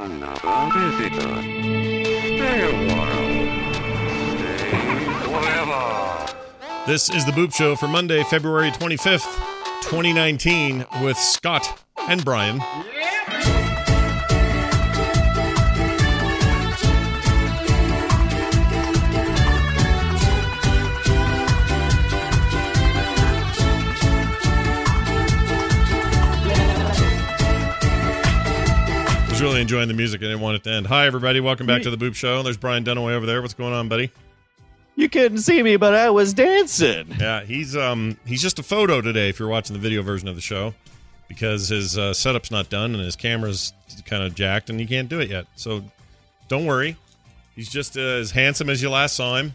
Another visitor. Stay a while. Stay forever. This is The Boop Show for Monday, February 25th, 2019, with Scott and Brian. Really enjoying the music. I didn't want it to end. Hi, everybody. Welcome back to The Boop Show. There's Brian Dunaway over there. What's going on, buddy? You couldn't see me, but I was dancing. Yeah, he's just a photo today if you're watching the video version of the show, because his setup's not done and his camera's kind of jacked and he can't do it yet. So don't worry. He's just as handsome as you last saw him.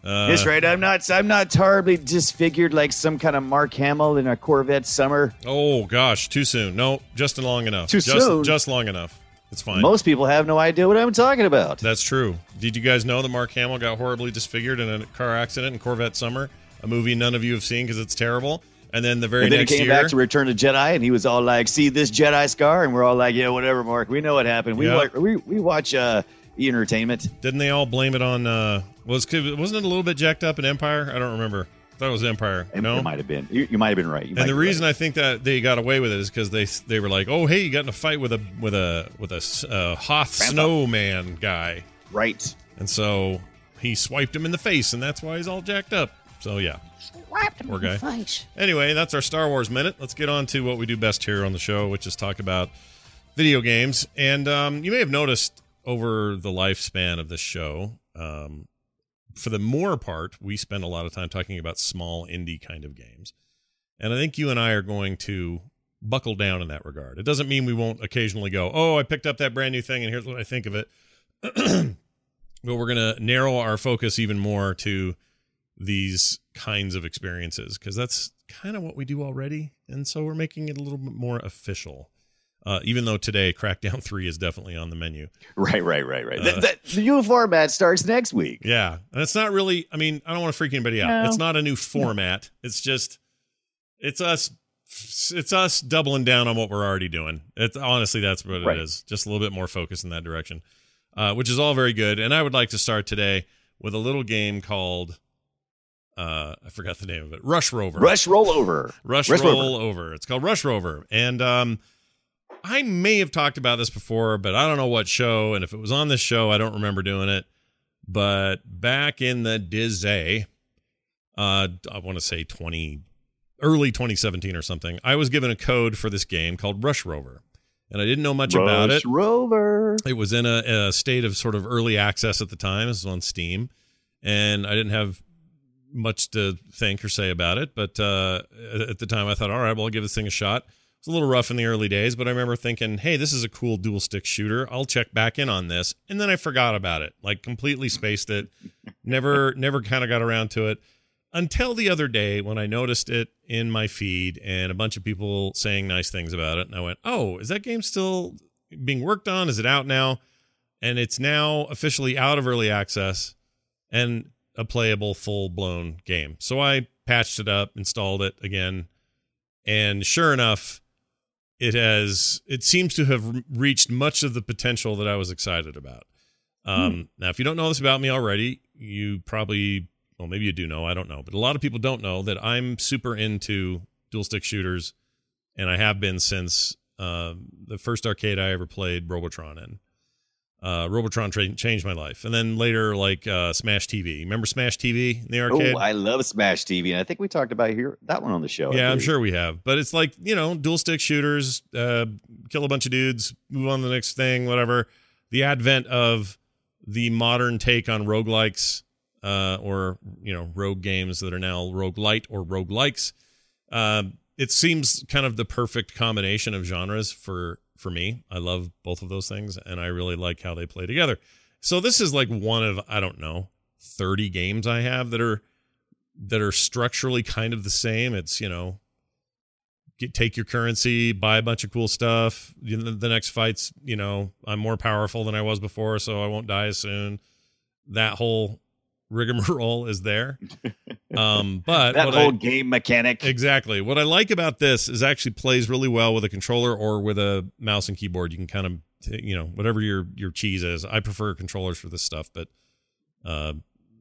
That's right. I'm not terribly disfigured like some kind of Mark Hamill in a Corvette Summer. Oh gosh, too soon. No, just long enough. Just long enough. It's fine. Most people have no idea what I'm talking about. That's true. Did you guys know that Mark Hamill got horribly disfigured in a car accident in Corvette Summer, a movie none of you have seen because it's terrible? And then the very next year, he came back to Return to Jedi, and he was all like, "See this Jedi scar?" And we're all like, "Yeah, whatever, Mark. We know what happened. We watch E-Entertainment." Didn't they all blame it on? Wasn't it a little bit jacked up in Empire? I don't remember. I thought it was Empire. No? It might have been. You might have been right. I think that they got away with it is because they were like, "Oh, hey, you got in a fight with a Hoth snowman guy," right? And so he swiped him in the face, and that's why he's all jacked up. So yeah, swiped him in the face. Anyway, that's our Star Wars minute. Let's get on to what we do best here on the show, which is talk about video games. And you may have noticed over the lifespan of this show. For the more part, we spend a lot of time talking about small indie kind of games. And I think you and I are going to buckle down in that regard. It doesn't mean we won't occasionally go, oh, I picked up that brand new thing and here's what I think of it. But we're going to narrow our focus even more to these kinds of experiences because that's kind of what we do already. And so we're making it a little bit more official. Even though today Crackdown 3 is definitely on the menu. Right. The new format starts next week. Yeah. And it's not really, I mean, I don't want to freak anybody out. No. It's not a new format. No. It's just, it's us doubling down on what we're already doing. It's honestly, that's what it is. Just a little bit more focus in that direction, which is all very good. And I would like to start today with a little game called, I forgot the name of it. Rush Rover. It's called Rush Rover. And, I may have talked about this before, but I don't know what show, and if it was on this show, I don't remember doing it. But back in the day, I want to say early 2017 or something, I was given a code for this game called Rush Rover, and I didn't know much about it. Rush Rover. It was in a state of sort of early access at the time. It was on Steam, and I didn't have much to think or say about it. But at the time, I thought, all right, well, I'll give this thing a shot. It's a little rough in the early days, but I remember thinking, hey, this is a cool dual stick shooter. I'll check back in on this. And then I forgot about it, like completely spaced it, never kind of got around to it until the other day when I noticed it in my feed and a bunch of people saying nice things about it. And I went, oh, is that game still being worked on? Is it out now? And it's now officially out of early access and a playable full blown game. So I patched it up, installed it again. And sure enough, it seems to have reached much of the potential that I was excited about. Now, if you don't know this about me already, you probably, well, maybe you do know, I don't know. But a lot of people don't know that I'm super into dual stick shooters. And I have been since the first arcade I ever played Robotron in. Robotron changed my life. And then later, like Smash TV. Remember Smash TV in the arcade? Oh, I love Smash TV. And I think we talked about that one on the show. Yeah, I'm sure we have. But it's like, you know, dual stick shooters, kill a bunch of dudes, move on to the next thing, whatever. The advent of the modern take on roguelikes or, you know, rogue games that are now roguelite or roguelikes. It seems kind of the perfect combination of genres for for me. I love both of those things, and I really like how they play together. So this is like one of, I don't know, 30 games I have that are structurally kind of the same. It's, you know, take your currency, buy a bunch of cool stuff. The next fight's, you know, I'm more powerful than I was before, so I won't die as soon. That whole rigmarole is there. But that whole game mechanic. Exactly. What I like about this is actually plays really well with a controller or with a mouse and keyboard. You can kind of, you know, whatever your cheese is. I prefer controllers for this stuff, but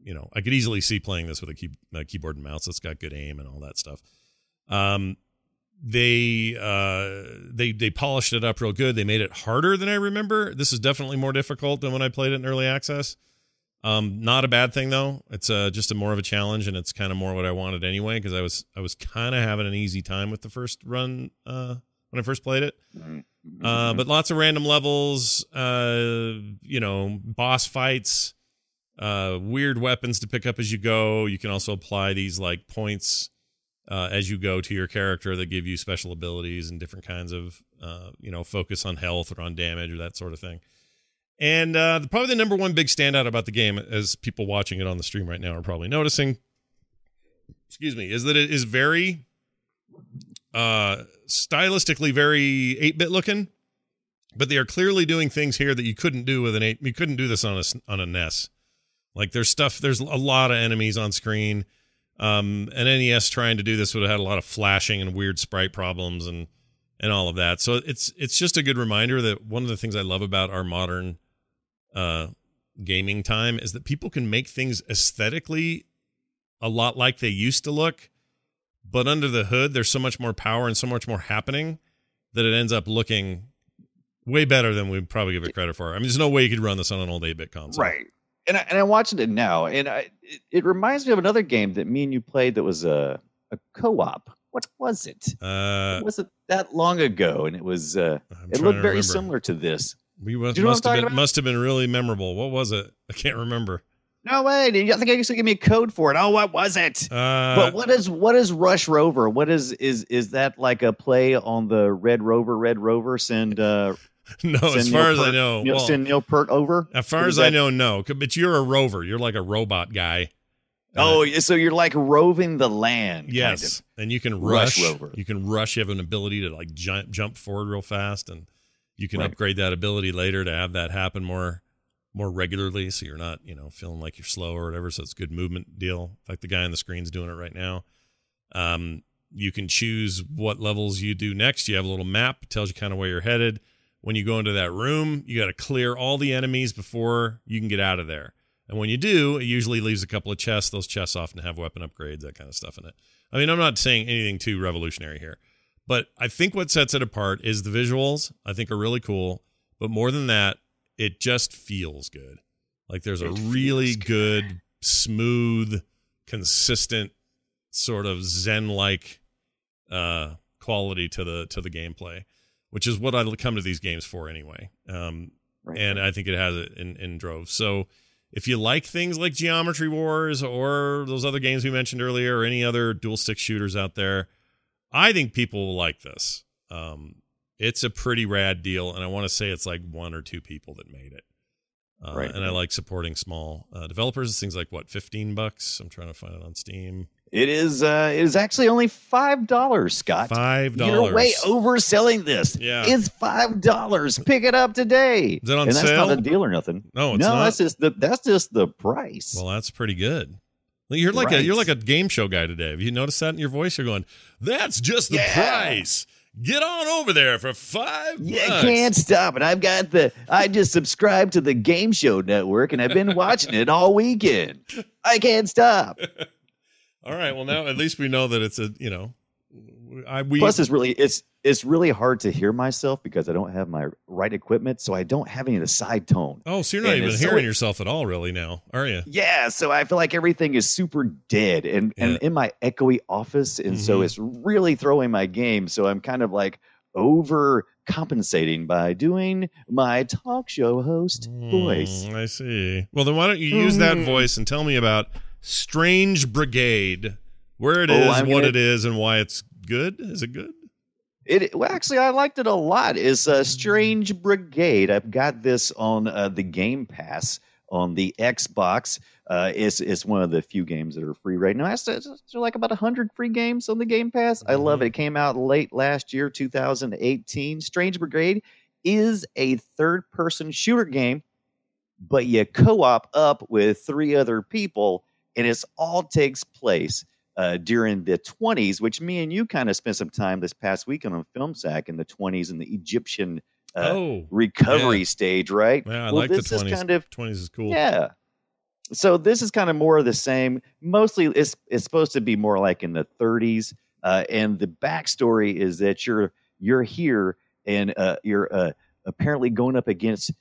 you know, I could easily see playing this with a keyboard and mouse. It's got good aim and all that stuff. They polished it up real good. They made it harder than I remember. This is definitely more difficult than when I played it in early access. Not a bad thing though. It's just more of a challenge, and it's kind of more what I wanted anyway, because I was kind of having an easy time with the first run when I first played it. But lots of random levels, you know, boss fights, weird weapons to pick up as you go. You can also apply these like points as you go to your character that give you special abilities and different kinds of, you know, focus on health or on damage or that sort of thing. And probably the number one big standout about the game, as people watching it on the stream right now are probably noticing, excuse me, is that it is very stylistically very 8-bit looking, but they are clearly doing things here that you couldn't do with an 8. You couldn't do this on a NES. Like there's stuff, there's a lot of enemies on screen. An NES trying to do this would have had a lot of flashing and weird sprite problems and all of that. So it's just a good reminder that one of the things I love about our modern gaming time is that people can make things aesthetically a lot like they used to look, but under the hood, there's so much more power and so much more happening that it ends up looking way better than we probably give it credit for. I mean, there's no way you could run this on an old 8-bit console. Right. And I'm watching it now, and it reminds me of another game that me and you played that was a co-op. What was it? It wasn't that long ago, and it was. It looked very similar to this. We must have been really memorable. What was it? I can't remember. No way! I think I used to give me a code for it. Oh, what was it? But what is Rush Rover? What is that like a play on the Red Rover? Send no, send as far as I know, well, send Neil Peart over. As far as I know, no. But you're a rover. You're like a robot guy. So you're like roving the land. Yes, kind of. And you can rush. Rover. You can rush. You have an ability to like jump forward real fast, and you can upgrade that ability later to have that happen more regularly. So you're not, you know, feeling like you're slow or whatever. So it's a good movement deal. Like the guy on the screen's doing it right now. You can choose what levels you do next. You have a little map. It tells you kind of where you're headed. When you go into that room, you got to clear all the enemies before you can get out of there. And when you do, it usually leaves a couple of chests. Those chests often have weapon upgrades, that kind of stuff in it. I mean, I'm not saying anything too revolutionary here, but I think what sets it apart is the visuals, I think, are really cool. But more than that, it just feels good. Like there's a really good, smooth, consistent, sort of zen-like quality to the gameplay, which is what I come to these games for anyway. And I think it has it in droves. So if you like things like Geometry Wars or those other games we mentioned earlier or any other dual stick shooters out there, I think people will like this. It's a pretty rad deal, and I want to say it's like one or two people that made it. And I like supporting small developers. This thing's like, what, $15? I'm trying to find it on Steam. It is actually only $5, Scott. $5. You're way overselling this. Yeah. It's $5. Pick it up today. Is it on sale? That's not a deal or nothing. No, it's not. That's just the price. Well, that's pretty good. You're like a game show guy today. Have you noticed that in your voice? You're going, that's just the price. Get on over there for $5. You can't stop it. I just subscribed to the Game Show Network, and I've been watching it all weekend. I can't stop. All right. Well, now at least we know that it's a, you know, plus it's really hard to hear myself because I don't have my right equipment, so I don't have any of the side tone. Oh, so you're not even hearing yourself at all, really? Now, are you? Yeah. So I feel like everything is super dead, and in my echoey office, and so it's really throwing my game. So I'm kind of like overcompensating by doing my talk show host voice. I see. Well, then why don't you use that voice and tell me about Strange Brigade, where it is, what it is, and why it's good. Is it good? Well, actually, I liked it a lot. It's Strange Brigade. I've got this on the Game Pass on the Xbox. It's one of the few games that are free right now. There's like about 100 free games on the Game Pass. I love it. It came out late last year, 2018. Strange Brigade is a third-person shooter game, but you co-op up with three other people, and it all takes place during the 20s, which me and you kind of spent some time this past weekend on Film Sack in the 20s in the Egyptian recovery stage, right? Yeah, I like this the 20s. Is kind of, 20s is cool. Yeah. So this is kind of more of the same. Mostly it's supposed to be more like in the 30s. And the backstory is that you're here and you're apparently going up against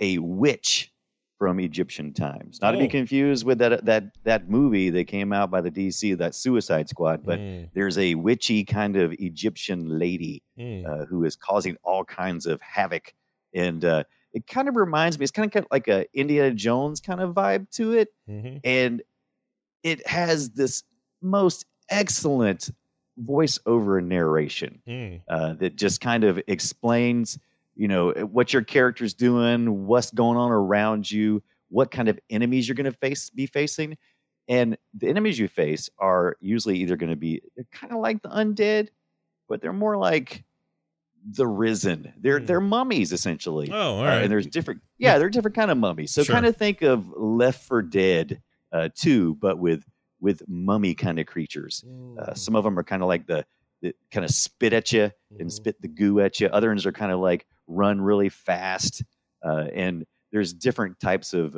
a witch from Egyptian times, not to be confused with that movie that came out by the DC, that Suicide Squad, but there's a witchy kind of Egyptian lady who is causing all kinds of havoc, and it kind of reminds me, it's kind of like a Indiana Jones kind of vibe to it, and it has this most excellent voiceover narration that just kind of explains, you know, what your character's doing, what's going on around you, what kind of enemies you're going to be facing. And the enemies you face are usually either going to be kind of like the undead, but they're more like the risen. They're mummies, essentially. Oh, all right. And there's they're different kind of mummies. So kind of think of Left 4 Dead 2, but with mummy kind of creatures. Some of them are kind of like that kind of spit at you and spit the goo at you. Other ones are kind of like run really fast. And there's different types of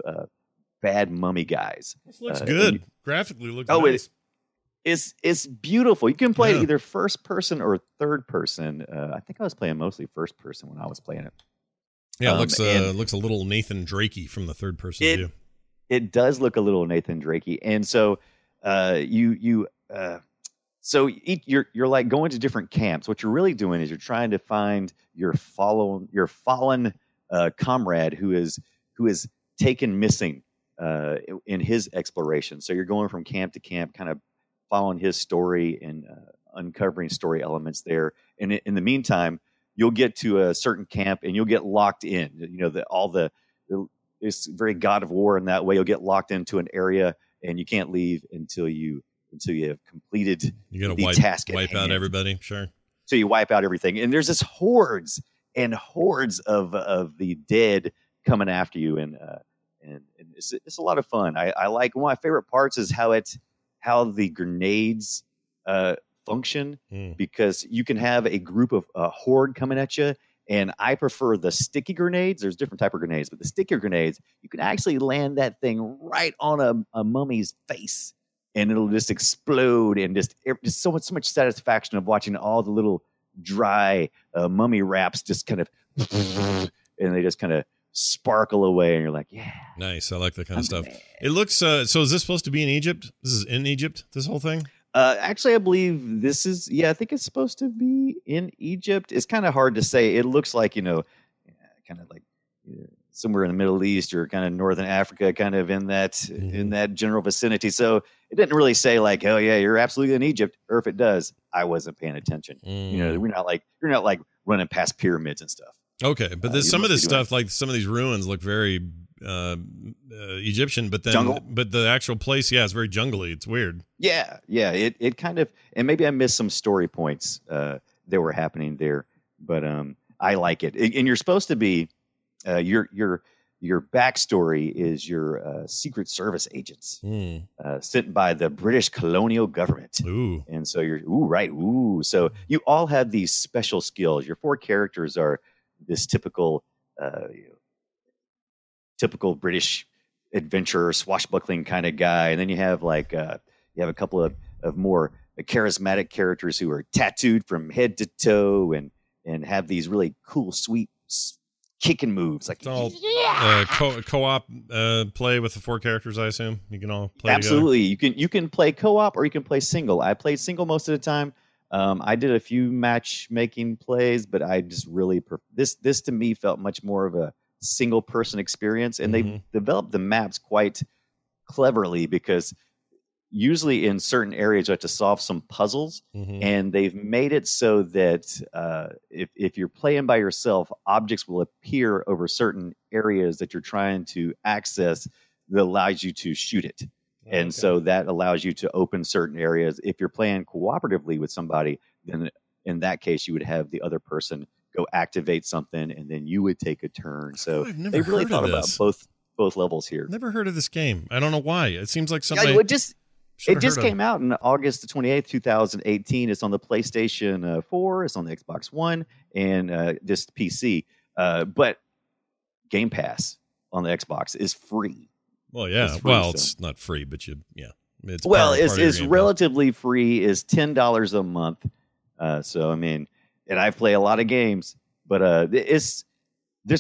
bad mummy guys. This looks good. Graphically looks nice. It's beautiful. You can play it either first person or third person. I think I was playing mostly first person when I was playing it. Yeah, it looks a little Nathan Drakey from the third person view. It does look a little Nathan Drakey. And so so you're like going to different camps. What you're really doing is you're trying to find your fallen comrade who is taken missing in his exploration. So you're going from camp to camp, kind of following his story and uncovering story elements there. And in the meantime, you'll get to a certain camp and you'll get locked in. You know, it's very God of War in that way. You'll get locked into an area and you can't leave until you have completed the task at hand. You got to wipe out everybody, sure. So you wipe out everything. And there's just hordes and hordes of the dead coming after you. And it's a lot of fun. I like, one of my favorite parts is how the grenades function, because you can have a group of a horde coming at you. And I prefer the sticky grenades. There's different type of grenades, but the sticky grenades, you can actually land that thing right on a mummy's face. And it'll just explode, and just so much satisfaction of watching all the little dry mummy wraps just kind of, and they just kind of sparkle away, and you're like, yeah, nice. I like that kind of stuff. It looks. So is this supposed to be in Egypt? This is in Egypt. This whole thing. Actually, I believe this is. Yeah, I think it's supposed to be in Egypt. It's kind of hard to say. It looks like kind of like. Somewhere in the Middle East or kind of Northern Africa, kind of in that general vicinity. So it didn't really say like, oh yeah, you're absolutely in Egypt. Or if it does, I wasn't paying attention. You know, you're not like running past pyramids and stuff. Okay. But some of this stuff, like some of these ruins look very, Egyptian, but then, jungle? But the actual place, yeah, it's very jungly. It's weird. Yeah. Yeah. It kind of, and maybe I missed some story points, that were happening there, but, I like it. And you're supposed to be, your backstory is your Secret Service agents sent by the British colonial government. Ooh. And so you're so you all have these special skills. Your four characters are this typical British adventurer, swashbuckling kind of guy, and then you have like you have a couple of more charismatic characters who are tattooed from head to toe and have these really cool sweet kicking moves, like it's all co-op play with the four characters. I assume you can all play absolutely together. You can play co-op or you can play single. I played single most of the time. I did a few matchmaking plays, but I just really this to me felt much more of a single person experience. And they developed the maps quite cleverly because usually in certain areas you have to solve some puzzles, mm-hmm. and they've made it so that if you're playing by yourself, objects will appear over certain areas that you're trying to access that allows you to shoot it. Okay. And so that allows you to open certain areas. If you're playing cooperatively with somebody, then in that case, you would have the other person go activate something, and then you would take a turn. So they really thought about both levels here. Never heard of this game. I don't know why. It seems like somebody... It just came out on August the 28th, 2018. It's on the PlayStation 4. It's on the Xbox One and just PC. But Game Pass on the Xbox is free. Well, yeah. It's not free, but it's relatively free. Is $10 a month. So, I mean, and I play a lot of games, but there's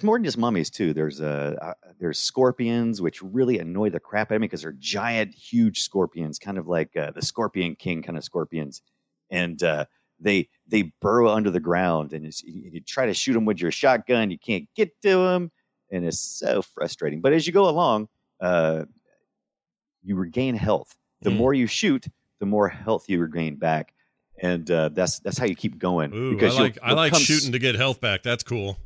more than just mummies too. There's scorpions, which really annoy the crap out of me because they're giant, huge scorpions, kind of like the Scorpion King kind of scorpions, and they burrow under the ground. And you try to shoot them with your shotgun, you can't get to them, and it's so frustrating. But as you go along, you regain health. The more you shoot, the more health you regain back, and that's how you keep going. Ooh, because I like shooting to get health back. That's cool.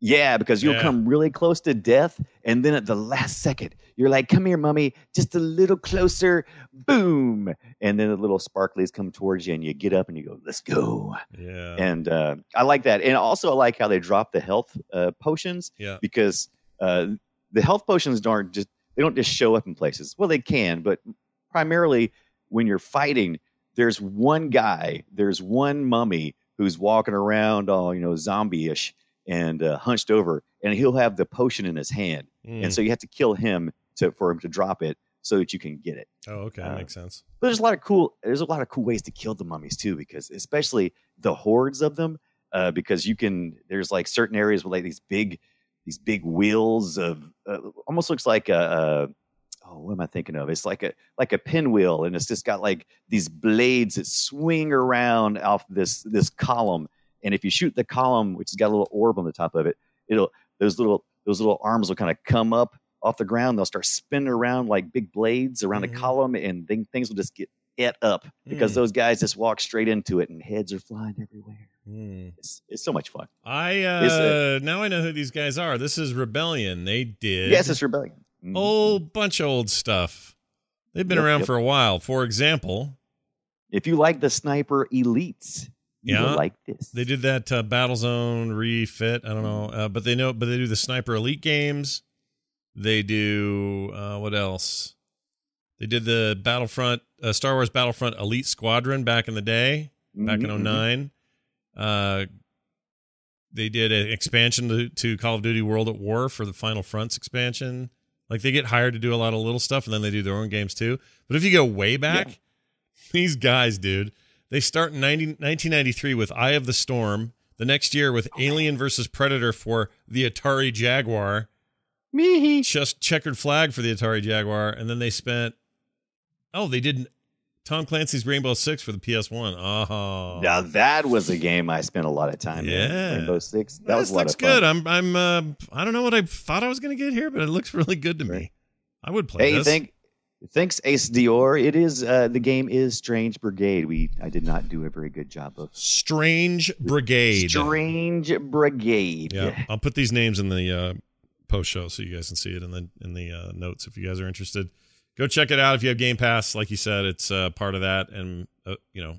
Yeah, because you'll come really close to death, and then at the last second, you're like, come here, mummy, just a little closer, boom. And then the little sparklies come towards you, and you get up, and you go, let's go. Yeah. And I like that. And also, I like how they drop the health potions, because the health potions don't just show up in places. Well, they can, but primarily when you're fighting, there's one guy, there's one mummy who's walking around all, zombie-ish, and hunched over, and he'll have the potion in his hand. Mm. And so you have to kill him for him to drop it so that you can get it. Oh, okay. That makes sense. But there's a lot of cool ways to kill the mummies too, because especially the hordes of them, because there's like certain areas with like these big wheels of, almost looks like what am I thinking of? It's like a pinwheel, and it's just got like these blades that swing around off this column. And if you shoot the column, which has got a little orb on the top of it, those little arms will kind of come up off the ground. They'll start spinning around like big blades around a column, and then things will just get et up because those guys just walk straight into it, and heads are flying everywhere. Mm. It's so much fun. Now I know who these guys are. This is Rebellion. They did it's Rebellion. Mm. Whole bunch of old stuff. They've been around for a while. For example, if you like the Sniper Elites. Yeah, like this. They did that Battlezone refit. I don't know, but they do the Sniper Elite games. They do what else? They did the Battlefront, Star Wars Battlefront Elite Squadrone back in the day, back in 2009. They did an expansion to Call of Duty World at War for the Final Fronts expansion. Like they get hired to do a lot of little stuff, and then they do their own games too. But if you go way back, these guys, dude. They start in 1993 with Eye of the Storm. The next year with Alien vs. Predator for the Atari Jaguar. Me. Just Checkered Flag for the Atari Jaguar. And then they spent... Oh, they did Tom Clancy's Rainbow Six for the PS1. Oh. Now, that was a game I spent a lot of time in. Rainbow Six. That was a lot of fun. Good. I don't know what I thought I was going to get here, but it looks really good to me. I would play this. Thanks, Ace Dior. It is the game is Strange Brigade. I did not do a very good job of Strange Brigade. Yeah, I'll put these names in the post show so you guys can see it in the notes if you guys are interested. Go check it out if you have Game Pass. Like you said, it's part of that, and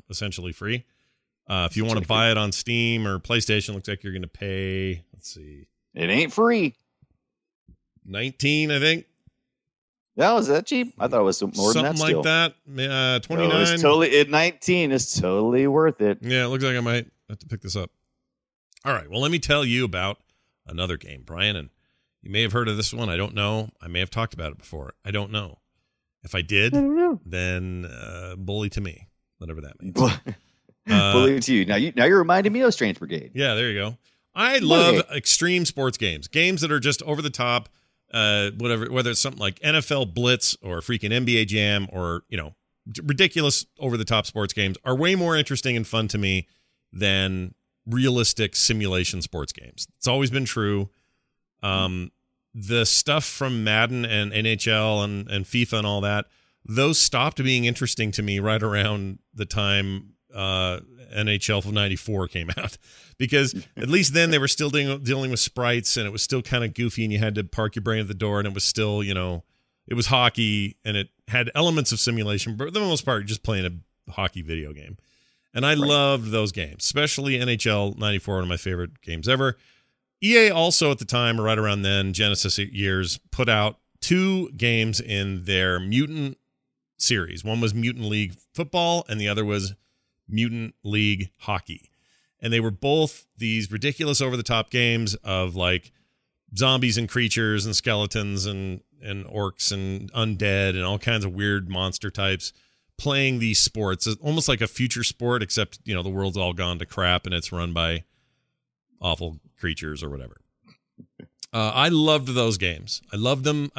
essentially free. If you want to buy it on Steam or PlayStation, looks like you're going to pay. Let's see, it ain't free. $19, I think. No, is that cheap? I thought it was more than that. Something like that. $29. No, it's totally, at $19, it's totally worth it. Yeah, it looks like I might have to pick this up. All right, well, let me tell you about another game, Brian. And you may have heard of this one. I don't know. I may have talked about it before. I don't know. If I did, then bully to me, whatever that means. Bully to you. Now you're reminding me of Strange Brigade. Yeah, there you go. I love extreme sports games that are just over the top. Whether it's something like NFL Blitz or freaking NBA Jam or, ridiculous over-the-top sports games are way more interesting and fun to me than realistic simulation sports games. It's always been true. The stuff from Madden and NHL and FIFA and all that those stopped being interesting to me right around the time NHL 94 came out, because at least then they were still dealing with sprites, and it was still kind of goofy, and you had to park your brain at the door, and it was still, you know, it was hockey, and it had elements of simulation, but for the most part, you're just playing a hockey video game. And I loved those games, especially NHL 94, one of my favorite games ever. EA also at the time, or right around then, Genesis years, put out two games in their Mutant series. One was Mutant League Football, and the other was Mutant League Hockey. And they were both these ridiculous over-the-top games of like zombies and creatures and skeletons and orcs and undead and all kinds of weird monster types playing these sports. It's almost like a future sport, except, you know, the world's all gone to crap and it's run by awful creatures or whatever. I loved those games. I loved them.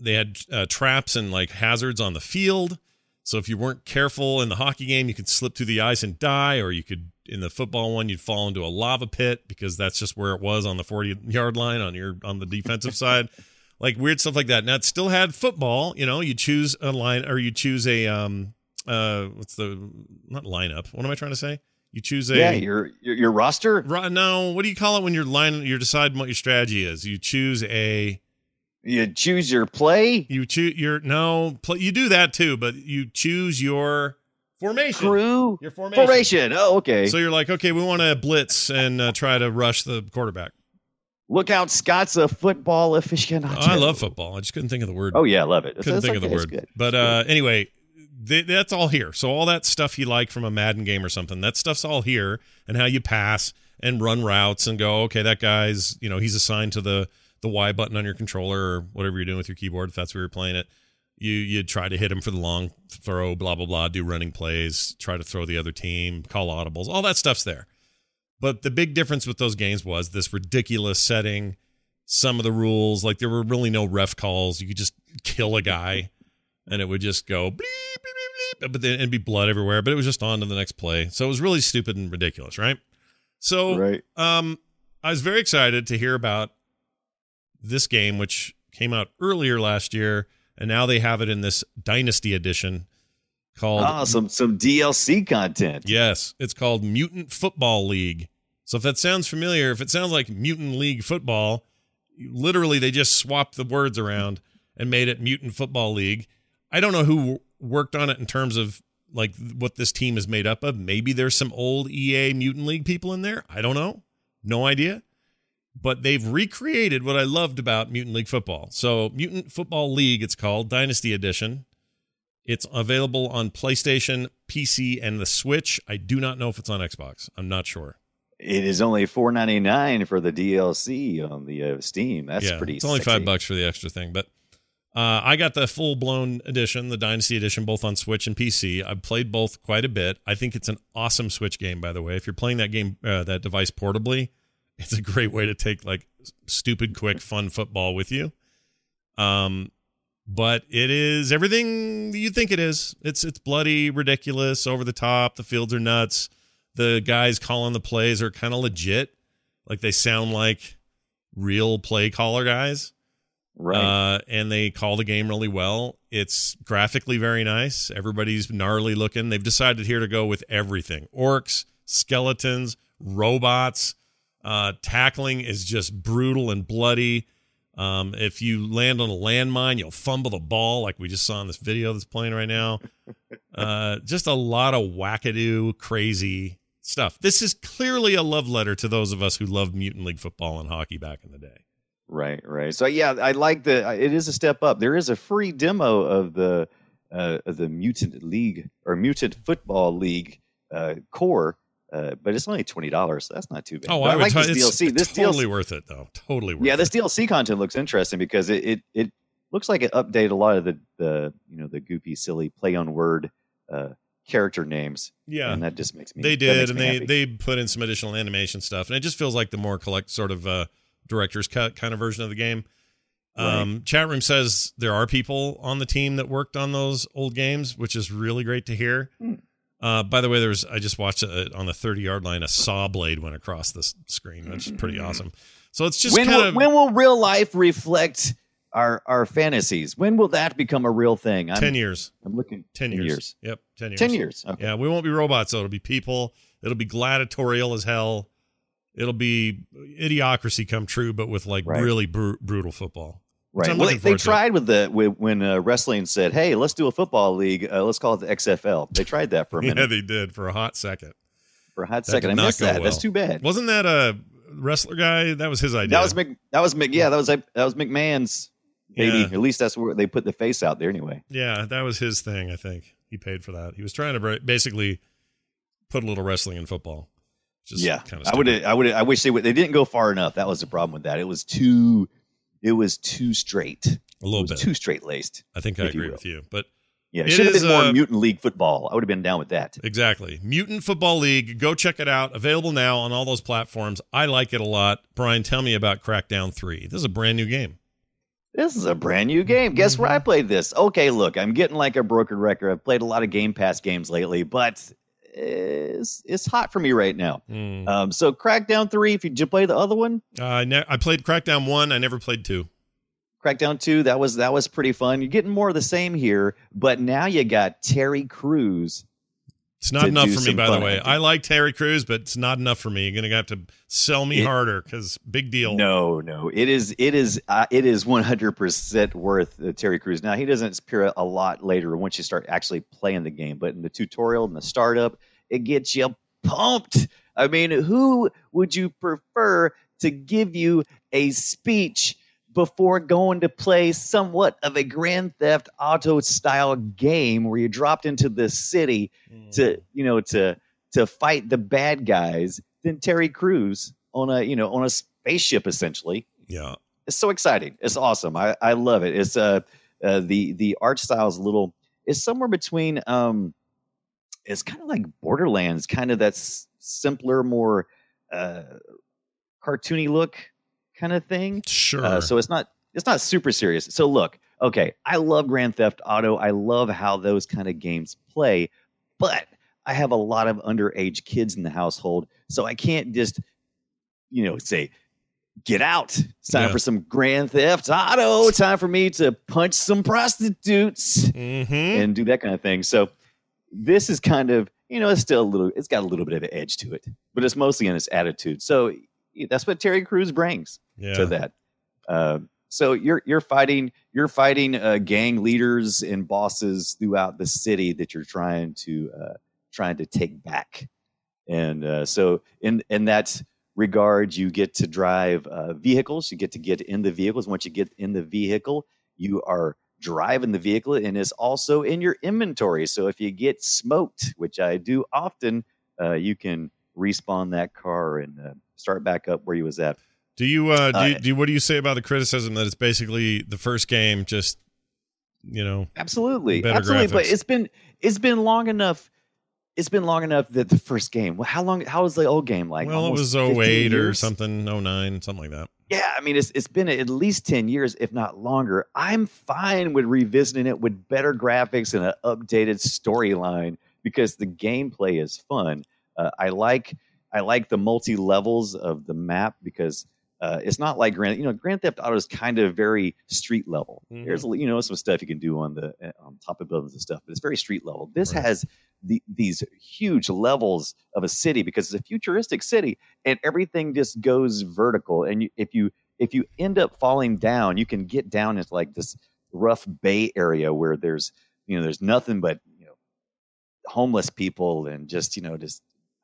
They had traps and like hazards on the field. So if you weren't careful in the hockey game, you could slip through the ice and die, or you could, in the football one, you'd fall into a lava pit because that's just where it was on the 40-yard line on the defensive side, like weird stuff like that. Now it still had football, you know, you choose a line, or you choose a, You choose a... Yeah, your roster? No, what do you call it when you decide what your strategy is? You choose a... You choose your play? You do that too, but you choose your formation. Crew? Your formation. Oh, okay. So you're like, okay, we want to blitz and try to rush the quarterback. Look out, Scott's a football aficionado. Oh, I love football. I just couldn't think of the word. Oh, yeah, I love it. Couldn't think of the word. Good. But anyway... That's all here. So all that stuff you like from a Madden game or something, that stuff's all here, and how you pass and run routes and go, okay, that guy's, you know, he's assigned to the Y button on your controller or whatever you're doing with your keyboard. If that's where you're playing it, you try to hit him for the long throw, blah, blah, blah, do running plays, try to throw the other team, call audibles, all that stuff's there. But the big difference with those games was this ridiculous setting. Some of the rules, like there were really no ref calls. You could just kill a guy and it would just go bleep, bleep, bleep, bleep, but then it'd be blood everywhere. But it was just on to the next play, so it was really stupid and ridiculous, right? So, I was very excited to hear about this game, which came out earlier last year, and now they have it in this Dynasty Edition called some DLC content. Yes, it's called Mutant Football League. So, if that sounds familiar, if it sounds like Mutant League Football, literally they just swapped the words around and made it Mutant Football League. I don't know who worked on it in terms of like what this team is made up of. Maybe there's some old EA Mutant League people in there. I don't know. No idea. But they've recreated what I loved about Mutant League Football. So Mutant Football League, it's called Dynasty Edition. It's available on PlayStation, PC, and the Switch. I do not know if it's on Xbox. I'm not sure. It is only $4.99 for the DLC on the Steam. That's pretty. It's only sexy. $5 for the extra thing, but. I got the full-blown edition, the Dynasty Edition, both on Switch and PC. I've played both quite a bit. I think it's an awesome Switch game, by the way. If you're playing that game, that device portably, it's a great way to take like stupid, quick, fun football with you. But it is everything you think it is. It's bloody, ridiculous, over the top. The fields are nuts. The guys calling the plays are kind of legit, like they sound like real play caller guys. Right. And they call the game really well. It's graphically very nice. Everybody's gnarly looking. They've decided here to go with everything. Orcs, skeletons, robots. Tackling is just brutal and bloody. If you land on a landmine, you'll fumble the ball like we just saw in this video that's playing right now. Just a lot of wackadoo, crazy stuff. This is clearly a love letter to those of us who loved Mutant League Football and hockey back in the day. Right. So yeah, I like it is a step up. There is a free demo of the Mutant League or Mutant Football League core, but it's only $20, so that's not too bad. Oh, but I like this DLC. This totally DLC, worth it though. Totally worth it. Yeah, this DLC content looks interesting because it looks like it updated a lot of the you know, the goopy, silly play on word character names. Yeah, and that just makes me. They did, and they put in some additional animation stuff, and it just feels like the more director's cut kind of version of the game. Chat room says there are people on the team that worked on those old games, which is really great to hear. By the way, I just watched on the 30-yard line, a saw blade went across the screen, which is pretty awesome. So it's just when will real life reflect our fantasies. When will that become a real thing? 10 years. I'm looking. 10 years. Yep. 10 years. 10 years. Okay. Yeah, we won't be robots, though. It'll be people. It'll be gladiatorial as hell. It'll be idiocracy come true, but with like really brutal football. Right. Well, they tried with when wrestling said, "Hey, let's do a football league. Let's call it the XFL." They tried that for a minute. Yeah, they did for a hot second. I missed that. Well. That's too bad. Wasn't that a wrestler guy? That was his idea. That was McMahon's baby. Yeah. At least that's where they put the face out there anyway. Yeah, that was his thing. I think he paid for that. He was trying to basically put a little wrestling in football. Just kind of stupid. I wish they would. They didn't go far enough. That was the problem with that. It was too straight. A little bit. Too straight laced. I think I agree with you, but. Yeah, it should have been more Mutant League Football. I would have been down with that. Exactly. Mutant Football League. Go check it out. Available now on all those platforms. I like it a lot. Brian, tell me about Crackdown 3. This is a brand new game. Guess where I played this? Okay, look, I'm getting like a broken record. I've played a lot of Game Pass games lately, but it's hot for me right now. So Crackdown 3, did you play the other one? I played Crackdown 1. I never played 2. Crackdown 2, that was pretty fun. You're getting more of the same here, but now you got Terry Crews. It's not enough for me, by the way. I like Terry Crews, but it's not enough for me. You're going to have to sell me harder because big deal. No. It is 100% worth Terry Crews. Now, he doesn't appear a lot later once you start actually playing the game, but in the tutorial and the startup, it gets you pumped. I mean, who would you prefer to give you a speech before going to play somewhat of a Grand Theft Auto style game where you dropped into this city to fight the bad guys than Terry Crews on a spaceship, essentially. Yeah. It's so exciting. It's awesome. I love it. It's the art style is somewhere between it's kind of like Borderlands, kind of that simpler, more cartoony look kind of thing. Sure. So it's not super serious. So look, okay, I love Grand Theft Auto. I love how those kind of games play, but I have a lot of underage kids in the household, so I can't just, say, get out. It's time for some Grand Theft Auto. Time for me to punch some prostitutes and do that kind of thing. So this is kind of, it's still it's got a little bit of an edge to it, but it's mostly in its attitude. So that's what Terry Crews brings to that. So you're fighting gang leaders and bosses throughout the city that you're trying to take back. And so in that regard, you get to drive vehicles. You get in the vehicles. Once you get in the vehicle, you are driving the vehicle, and it's also in your inventory. So if you get smoked, which I do often, you can respawn that car and start back up where he was at. What do you say about the criticism that it's basically the first game, just absolutely graphics. But it's been long enough. It's been long enough that the first game. Well, how was the old game like? Well, almost it was 08 or something, 09, something like that. Yeah, I mean, it's been at least 10 years, if not longer. I'm fine with revisiting it with better graphics and an updated storyline because the gameplay is fun. I like the multi levels of the map because it's not like Grand Theft Auto is kind of very street level. There's some stuff you can do on the top of buildings and stuff, but it's very street level. This has these huge levels of a city because it's a futuristic city and everything just goes vertical. And if you end up falling down, you can get down into like this rough bay area where there's there's nothing but homeless people and just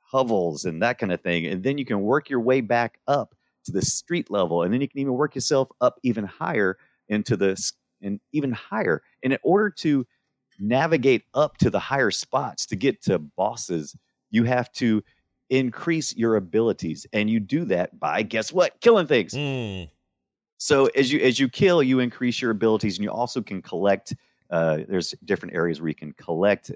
hovels and that kind of thing. And then you can work your way back up to the street level. And then you can even work yourself up even higher into even higher. And in order to navigate up to the higher spots to get to bosses, you have to increase your abilities. And you do that by, guess what? Killing things. So as you kill, you increase your abilities, and you also can collect, there's different areas where you can collect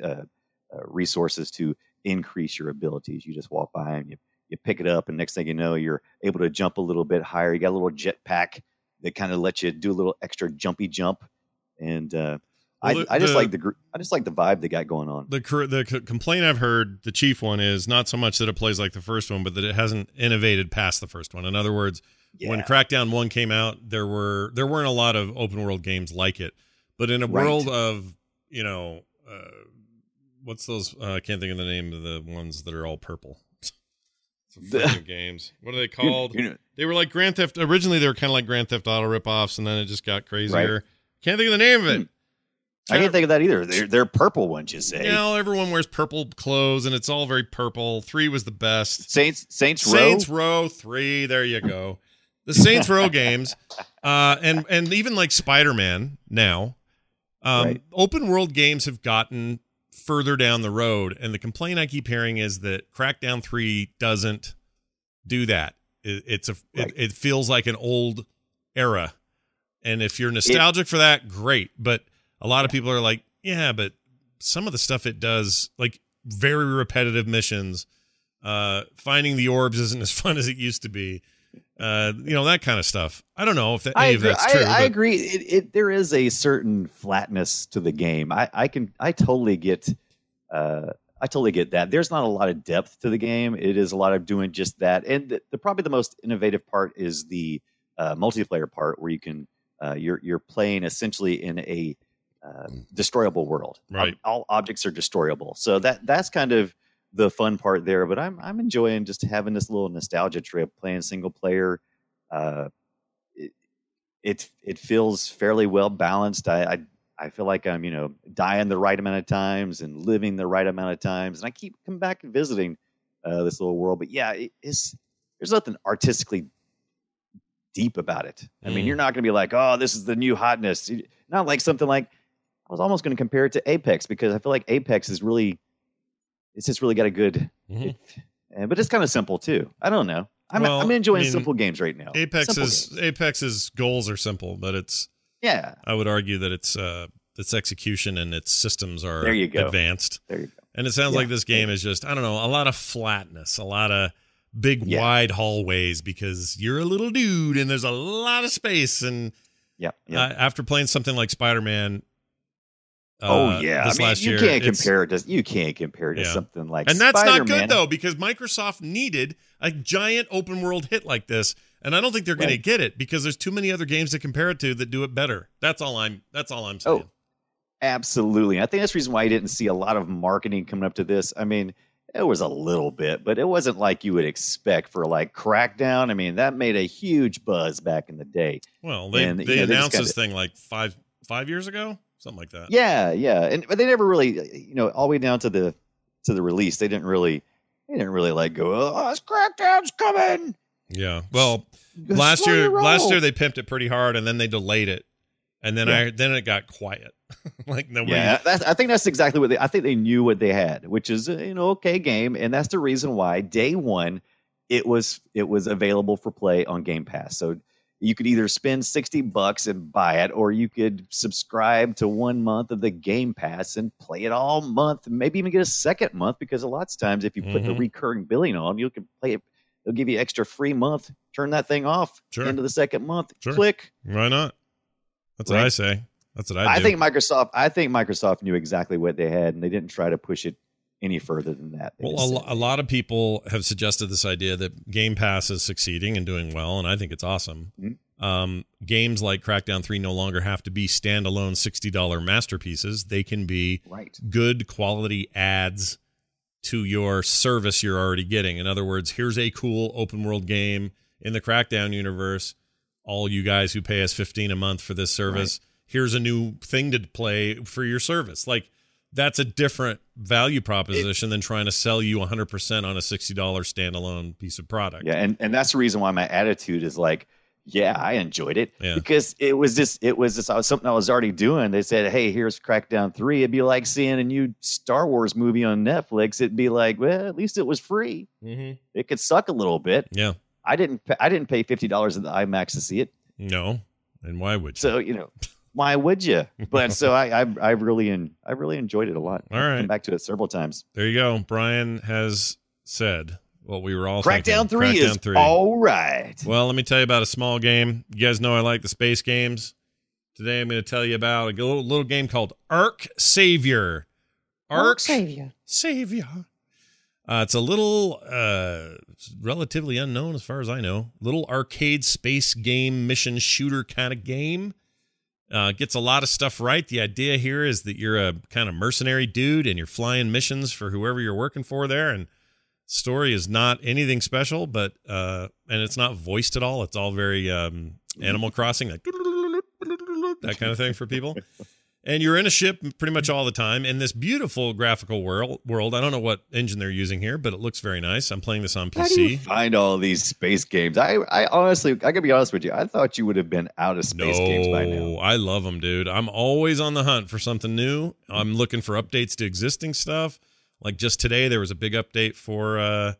resources to increase your abilities. You just walk by and you pick it up, and next thing you know, you're able to jump a little bit higher. You got a little jetpack that kind of lets you do a little extra jumpy jump. And I just like the vibe they got going on. The complaint I've heard, the chief one, is not so much that it plays like the first one, but that it hasn't innovated past the first one. In other words, Yeah. When Crackdown 1 came out, there weren't a lot of open world games like it. But in a world of, you know, what's those? I can't think of the name of the ones that are all purple. Games. What are they called? They were like Grand Theft. Originally, they were kind of like Grand Theft Auto ripoffs, and then it just got crazier. Right. Can't think of the name of it. I can't think of that either. They're purple ones, you say. You know, everyone wears purple clothes, and it's all very purple. 3 was the best. Saints Row 3. There you go. The Saints Row games, and even like Spider-Man now, open world games have gotten further down the road, and the complaint I keep hearing is that Crackdown 3 doesn't do that. It feels like an old era, and if you're nostalgic for that, great. But a lot of people are like, yeah, but some of the stuff it does, like very repetitive missions, finding the orbs isn't as fun as it used to be. You know, that kind of stuff. I don't know if that, any of that's true. I agree. There is a certain flatness to the game. I totally get that. There's not a lot of depth to the game. It is a lot of doing just that. And probably the most innovative part is the multiplayer part, where you can you're playing essentially in a destroyable world. Right. All objects are destroyable. So that's kind of the fun part there, but I'm enjoying just having this little nostalgia trip playing single player. It feels fairly well balanced. I feel like I'm, you know, dying the right amount of times and living the right amount of times. And I keep coming back and visiting this little world, but yeah, there's nothing artistically deep about it. I mean, you're not going to be like, oh, this is the new hotness. Not like something like, I was almost going to compare it to Apex, because I feel like Apex is really, it's just really got a good, but it's kind of simple too. I don't know. I'm enjoying simple games right now. Apex's goals are simple, but it's, I would argue that its execution and its systems are advanced. There you go. And it sounds like this game is just, I don't know, a lot of flatness, a lot of big wide hallways, because you're a little dude and there's a lot of space. And after playing something like Spider-Man, I mean, you can't compare it to something like Spider-Man. And that's not good though, because Microsoft needed a giant open world hit like this, and I don't think they're going to get it, because there's too many other games to compare it to that do it better. That's all I'm saying. Oh, absolutely. I think that's the reason why you didn't see a lot of marketing coming up to this. I mean, it was a little bit, but it wasn't like you would expect for like Crackdown. I mean, that made a huge buzz back in the day. Well, they announced this thing like five years ago. Something like that. Yeah, but they never really, you know, all the way down to the release, they didn't really like go, oh, this Crackdown's coming. Yeah, well, last year they pimped it pretty hard, and then they delayed it, and then then it got quiet. Like nobody. Yeah, I think that's exactly what I think they knew what they had, which is okay game, and that's the reason why day one it was available for play on Game Pass. So you could either spend $60 and buy it, or you could subscribe to 1 month of the Game Pass and play it all month, maybe even get a second month, because a lot of times if you put the recurring billing on, you can play it. They'll give you extra free month. Turn that thing off. Sure. End of the second month. Sure. Click. Why not? That's what I say. That's what I do. I think Microsoft knew exactly what they had, and they didn't try to push it any further than that. Well, a lot of people have suggested this idea that Game Pass is succeeding and doing well, and I think it's awesome. Mm-hmm. Games like Crackdown 3 no longer have to be standalone $60 masterpieces. They can be good quality adds to your service you're already getting. In other words, here's a cool open world game in the Crackdown universe. All you guys who pay us $15 a month for this service, here's a new thing to play for your service. Like, that's a different value proposition than trying to sell you 100% on a $60 standalone piece of product. Yeah. And that's the reason why my attitude is like, I enjoyed it because it was something I was already doing. They said, hey, here's Crackdown 3. It'd be like seeing a new Star Wars movie on Netflix. It'd be like, well, at least it was free. Mm-hmm. It could suck a little bit. Yeah. I didn't pay $50 in the IMAX to see it. No. And why would you? So, you know, why would you? But so I really enjoyed it a lot. All right. Come back to it several times. There you go. Brian has said what we were all Crackdown thinking. Crackdown 3 is all right. Well, let me tell you about a small game. You guys know I like the space games. Today I'm going to tell you about a little game called Ark Savior. Ark Savior. It's a little, relatively unknown as far as I know. Little arcade space game, mission shooter kind of game. Gets a lot of stuff right. The idea here is that you're a kind of mercenary dude and you're flying missions for whoever you're working for there. And story is not anything special, but and it's not voiced at all. It's all very Animal Crossing, like that kind of thing for people. And you're in a ship pretty much all the time in this beautiful graphical world. I don't know what engine they're using here, but it looks very nice. I'm playing this on PC. How do you find all these space games? I honestly, I gotta be honest with you. I thought you would have been out of space games by now. No, I love them, dude. I'm always on the hunt for something new. I'm looking for updates to existing stuff. Like just today, there was a big update for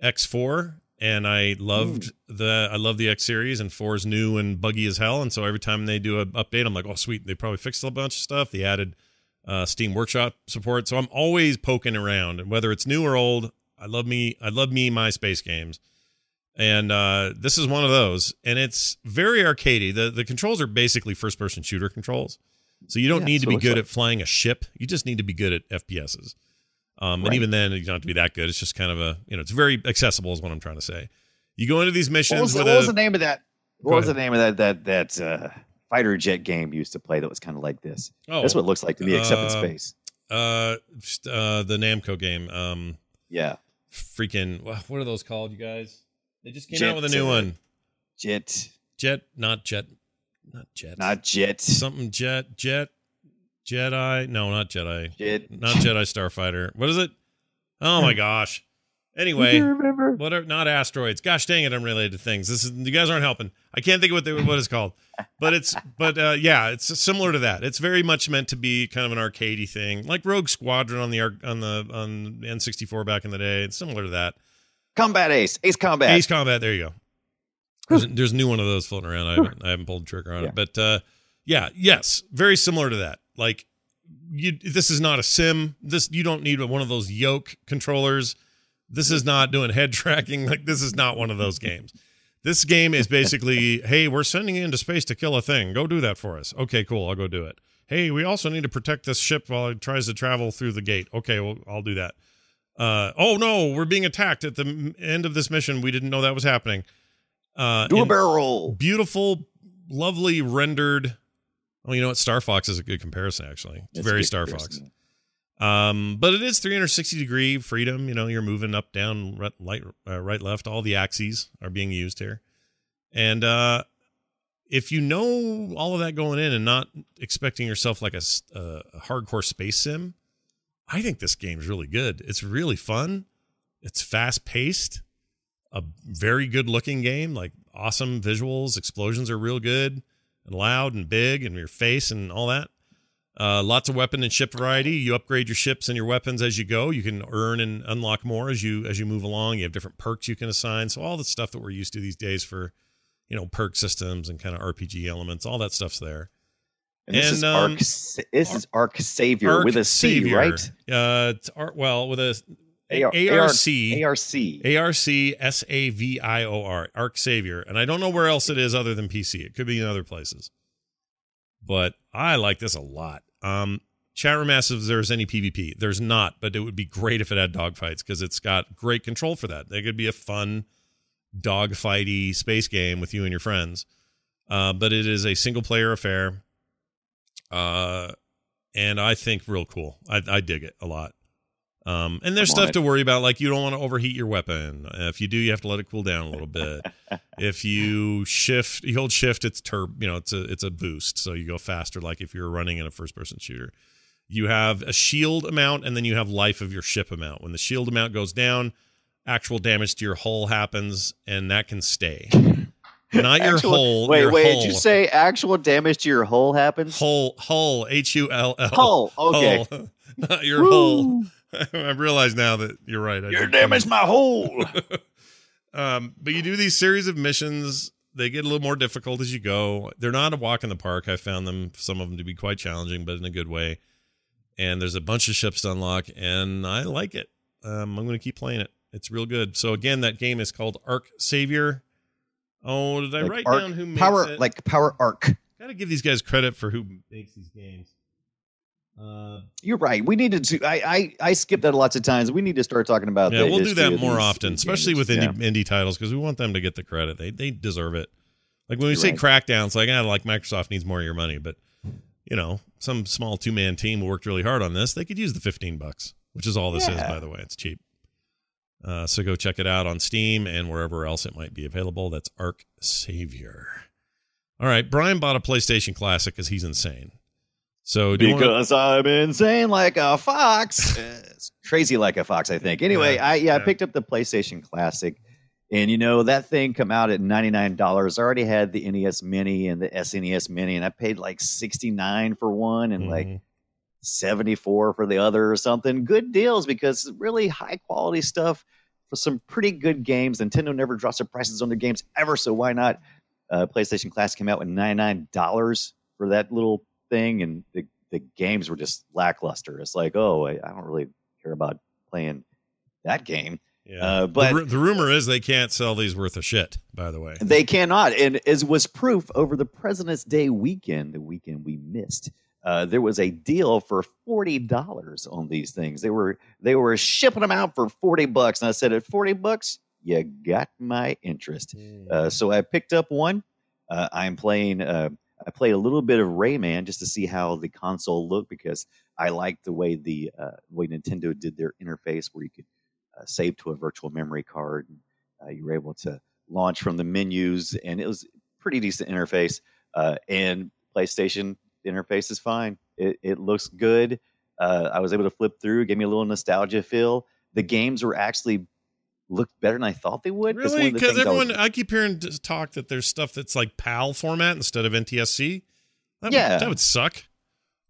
X4, and I loved the X series, and 4 is new and buggy as hell. And so every time they do an update, I'm like, oh, sweet. They probably fixed a bunch of stuff. They added Steam Workshop support. So I'm always poking around, and whether it's new or old, I love my space games. And this is one of those, and it's very arcadey. The controls are basically first-person shooter controls. So you don't need to be good at flying a ship. You just need to be good at FPSs. And even then, you don't have to be that good. It's just kind of a, it's very accessible is what I'm trying to say. You go into these missions. What was the name of that? What was the name of that fighter jet game you used to play that was kind of like this? Oh, that's what it looks like to me, except in space. The Namco game. Yeah. Freaking, what are those called, you guys? They just came out with a new one. Not Jedi Starfighter. What is it? Oh my gosh. Anyway, what are not asteroids? Gosh dang it, unrelated things. This is, you guys aren't helping. I can't think of what it's called. But it's similar to that. It's very much meant to be kind of an arcadey thing, like Rogue Squadron on N64 back in the day. It's similar to that. Ace Combat. There you go. There's a new one of those floating around. I haven't pulled the trigger on it, but. Yes, very similar to that. Like, this is not a sim. You don't need one of those yoke controllers. This is not doing head tracking. Like, this is not one of those games. This game is basically, hey, we're sending you into space to kill a thing. Go do that for us. Okay, cool. I'll go do it. Hey, we also need to protect this ship while it tries to travel through the gate. Okay, well, I'll do that. Oh no, we're being attacked at the end of this mission. We didn't know that was happening. Do a barrel roll. Beautiful, lovely rendered. Well, you know what? Star Fox is a good comparison, actually. It's very Star Fox. But it is 360-degree freedom. You know, you're moving up, down, right, left. All the axes are being used here. And if you know all of that going in and not expecting yourself like a hardcore space sim, I think this game's really good. It's really fun. It's fast-paced. A very good-looking game. Like, awesome visuals. Explosions are real good. And loud and big and your face and all that. Lots of weapon and ship variety. You upgrade your ships and your weapons as you go. You can earn and unlock more as you move along. You have different perks you can assign. So all the stuff that we're used to these days for, perk systems and kind of RPG elements, all that stuff's there. This is Ark Savior with a C, Savior. Right? It's with a ARC SAVIOR, Ark Savior. And I don't know where else it is other than PC. It could be in other places. But I like this a lot. Chatroom asks if there's any PvP. There's not, but it would be great if it had dogfights because it's got great control for that. It could be a fun dogfighty space game with you and your friends. But it is a single-player affair. And I think real cool. I dig it a lot. And there's stuff to worry about, like you don't want to overheat your weapon. If you do, you have to let it cool down a little bit. If you hold shift, it's a boost, so you go faster. Like if you're running in a first-person shooter, you have a shield amount, and then you have life of your ship amount. When the shield amount goes down, actual damage to your hull happens, and that can stay. Not your hull. Wait, did you say actual damage to your hull happens? Hull, H-U-L-L. Hull. Okay, hull. Not your hull. I realize now that you're right. You're damaged my whole. But you do these series of missions. They get a little more difficult as you go. They're not a walk in the park. I found some of them to be quite challenging, but in a good way. And there's a bunch of ships to unlock, and I like it. I'm going to keep playing it. It's real good. So again, that game is called Ark Savior. Oh, did I write down who makes it? Power Arc. Got to give these guys credit for who makes these games. You're right. We needed to. I skip that lots of times. We need to start talking about. Yeah, we'll do that more often, especially with indie titles, because we want them to get the credit they deserve it. Like when we say Crackdown, it's like, like Microsoft needs more of your money, but you know, some small two-man team worked really hard on this. They could use the $15, which is all this is, by the way. It's cheap. So go check it out on Steam and wherever else it might be available. That's Ark Savior. All right, Brian bought a PlayStation Classic because he's insane. So I'm insane like a fox. It's crazy like a fox, I think. Anyway, I picked up the PlayStation Classic, and you know that thing come out at $99. I already had the NES Mini and the SNES Mini, and I paid like $69 for one and like $74 for the other or something. Good deals, because really high quality stuff for some pretty good games. Nintendo never drops their prices on their games ever, so why not? PlayStation Classic came out with $99 for that little thing, and the games were just lackluster. It's like, oh, I don't really care about playing that game. But the rumor is they can't sell these worth of shit, by the way. They cannot, and as was proof over the President's Day weekend, the weekend we missed, there was a deal for $40 on these things. They were shipping them out for $40, and I said, at $40, you got my interest. So I picked up one. I played a little bit of Rayman just to see how the console looked, because I liked the way the way Nintendo did their interface, where you could save to a virtual memory card. And, you were able to launch from the menus, and it was a pretty decent interface. And PlayStation interface is fine. It looks good. I was able to flip through. It gave me a little nostalgia feel. The games were actually looked better than I thought they would. Really? Because I keep hearing talk that there's stuff that's like PAL format instead of NTSC. That would suck.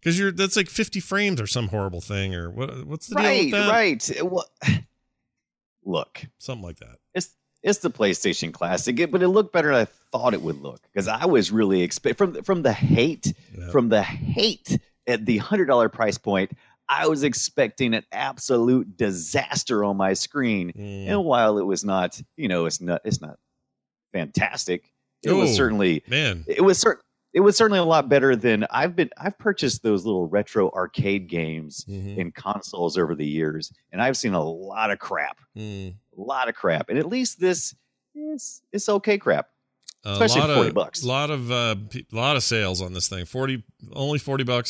Because that's like 50 frames or some horrible thing, or what's the deal with that? Right. Well, look, something like that. It's the PlayStation Classic, but it looked better than I thought it would look. Because I was really from the hate at the $100 price point. I was expecting an absolute disaster on my screen, and while it was not, it's not fantastic. It was certainly a lot better than I've purchased those little retro arcade games in consoles over the years, and I've seen a lot of crap, and at least this is it's okay crap. Especially $40. A lot of sales on this thing. $40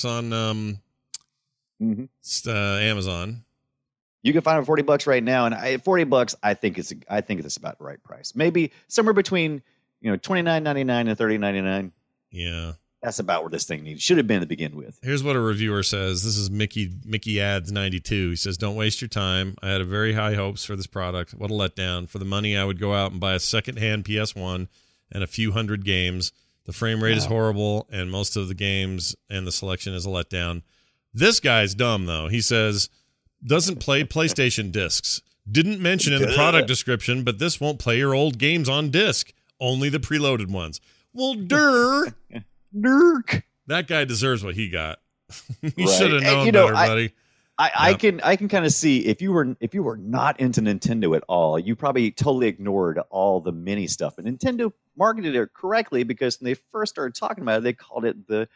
on. Amazon. You can find it for $40 right now, and $40, I think it's about the right price. Maybe somewhere between $29.99 and $30.99. Yeah, that's about where this thing should have been to begin with. Here's what a reviewer says. This is Mickey Ads 92. He says, "Don't waste your time. I had very high hopes for this product. What a letdown! For the money, I would go out and buy a secondhand PS1 and a few hundred games. The frame rate is horrible, and most of the games and the selection is a letdown." This guy's dumb, though. He says, doesn't play PlayStation discs. Didn't mention in the product description, but this won't play your old games on disc. Only the preloaded ones. Well, Dirk. That guy deserves what he got. He should have known better, buddy. I can kind of see if you were not into Nintendo at all, you probably totally ignored all the mini stuff. And Nintendo marketed it correctly, because when they first started talking about it, they called it the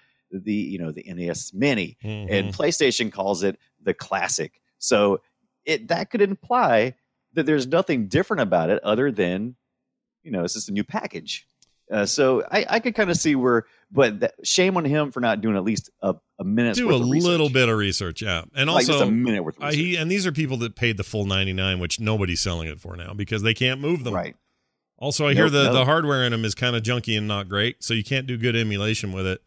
NES Mini, and PlayStation calls it the Classic. So that could imply that there's nothing different about it other than, it's just a new package. So I could kind of see where, but shame on him for not doing at least a minute's worth of research. Do a little bit of research, yeah. And also, just a minute worth of research. And these are people that paid the full $99, which nobody's selling it for now because they can't move them. Right. Also, I hear the hardware in them is kind of junky and not great, so you can't do good emulation with it.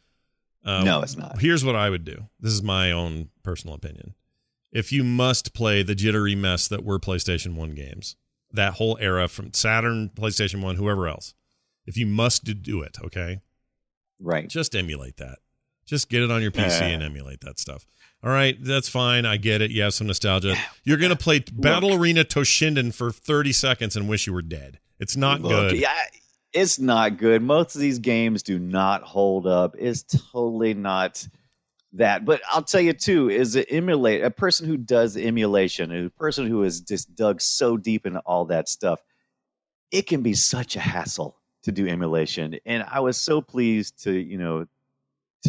No, it's not. Here's what I would do. This is my own personal opinion. If you must play the jittery mess that were PlayStation 1 games, that whole era from Saturn, PlayStation 1, whoever else, if you must do it, okay? Right. Just emulate that. Just get it on your PC and emulate that stuff. All right, that's fine. I get it. You have some nostalgia. You're going to play Battle Arena Toshinden for 30 seconds and wish you were dead. It's not good. Yeah. It's not good. Most of these games do not hold up. It's totally not that. But I'll tell you, too, is a person who does emulation, a person who has just dug so deep into all that stuff, it can be such a hassle to do emulation. And I was so pleased to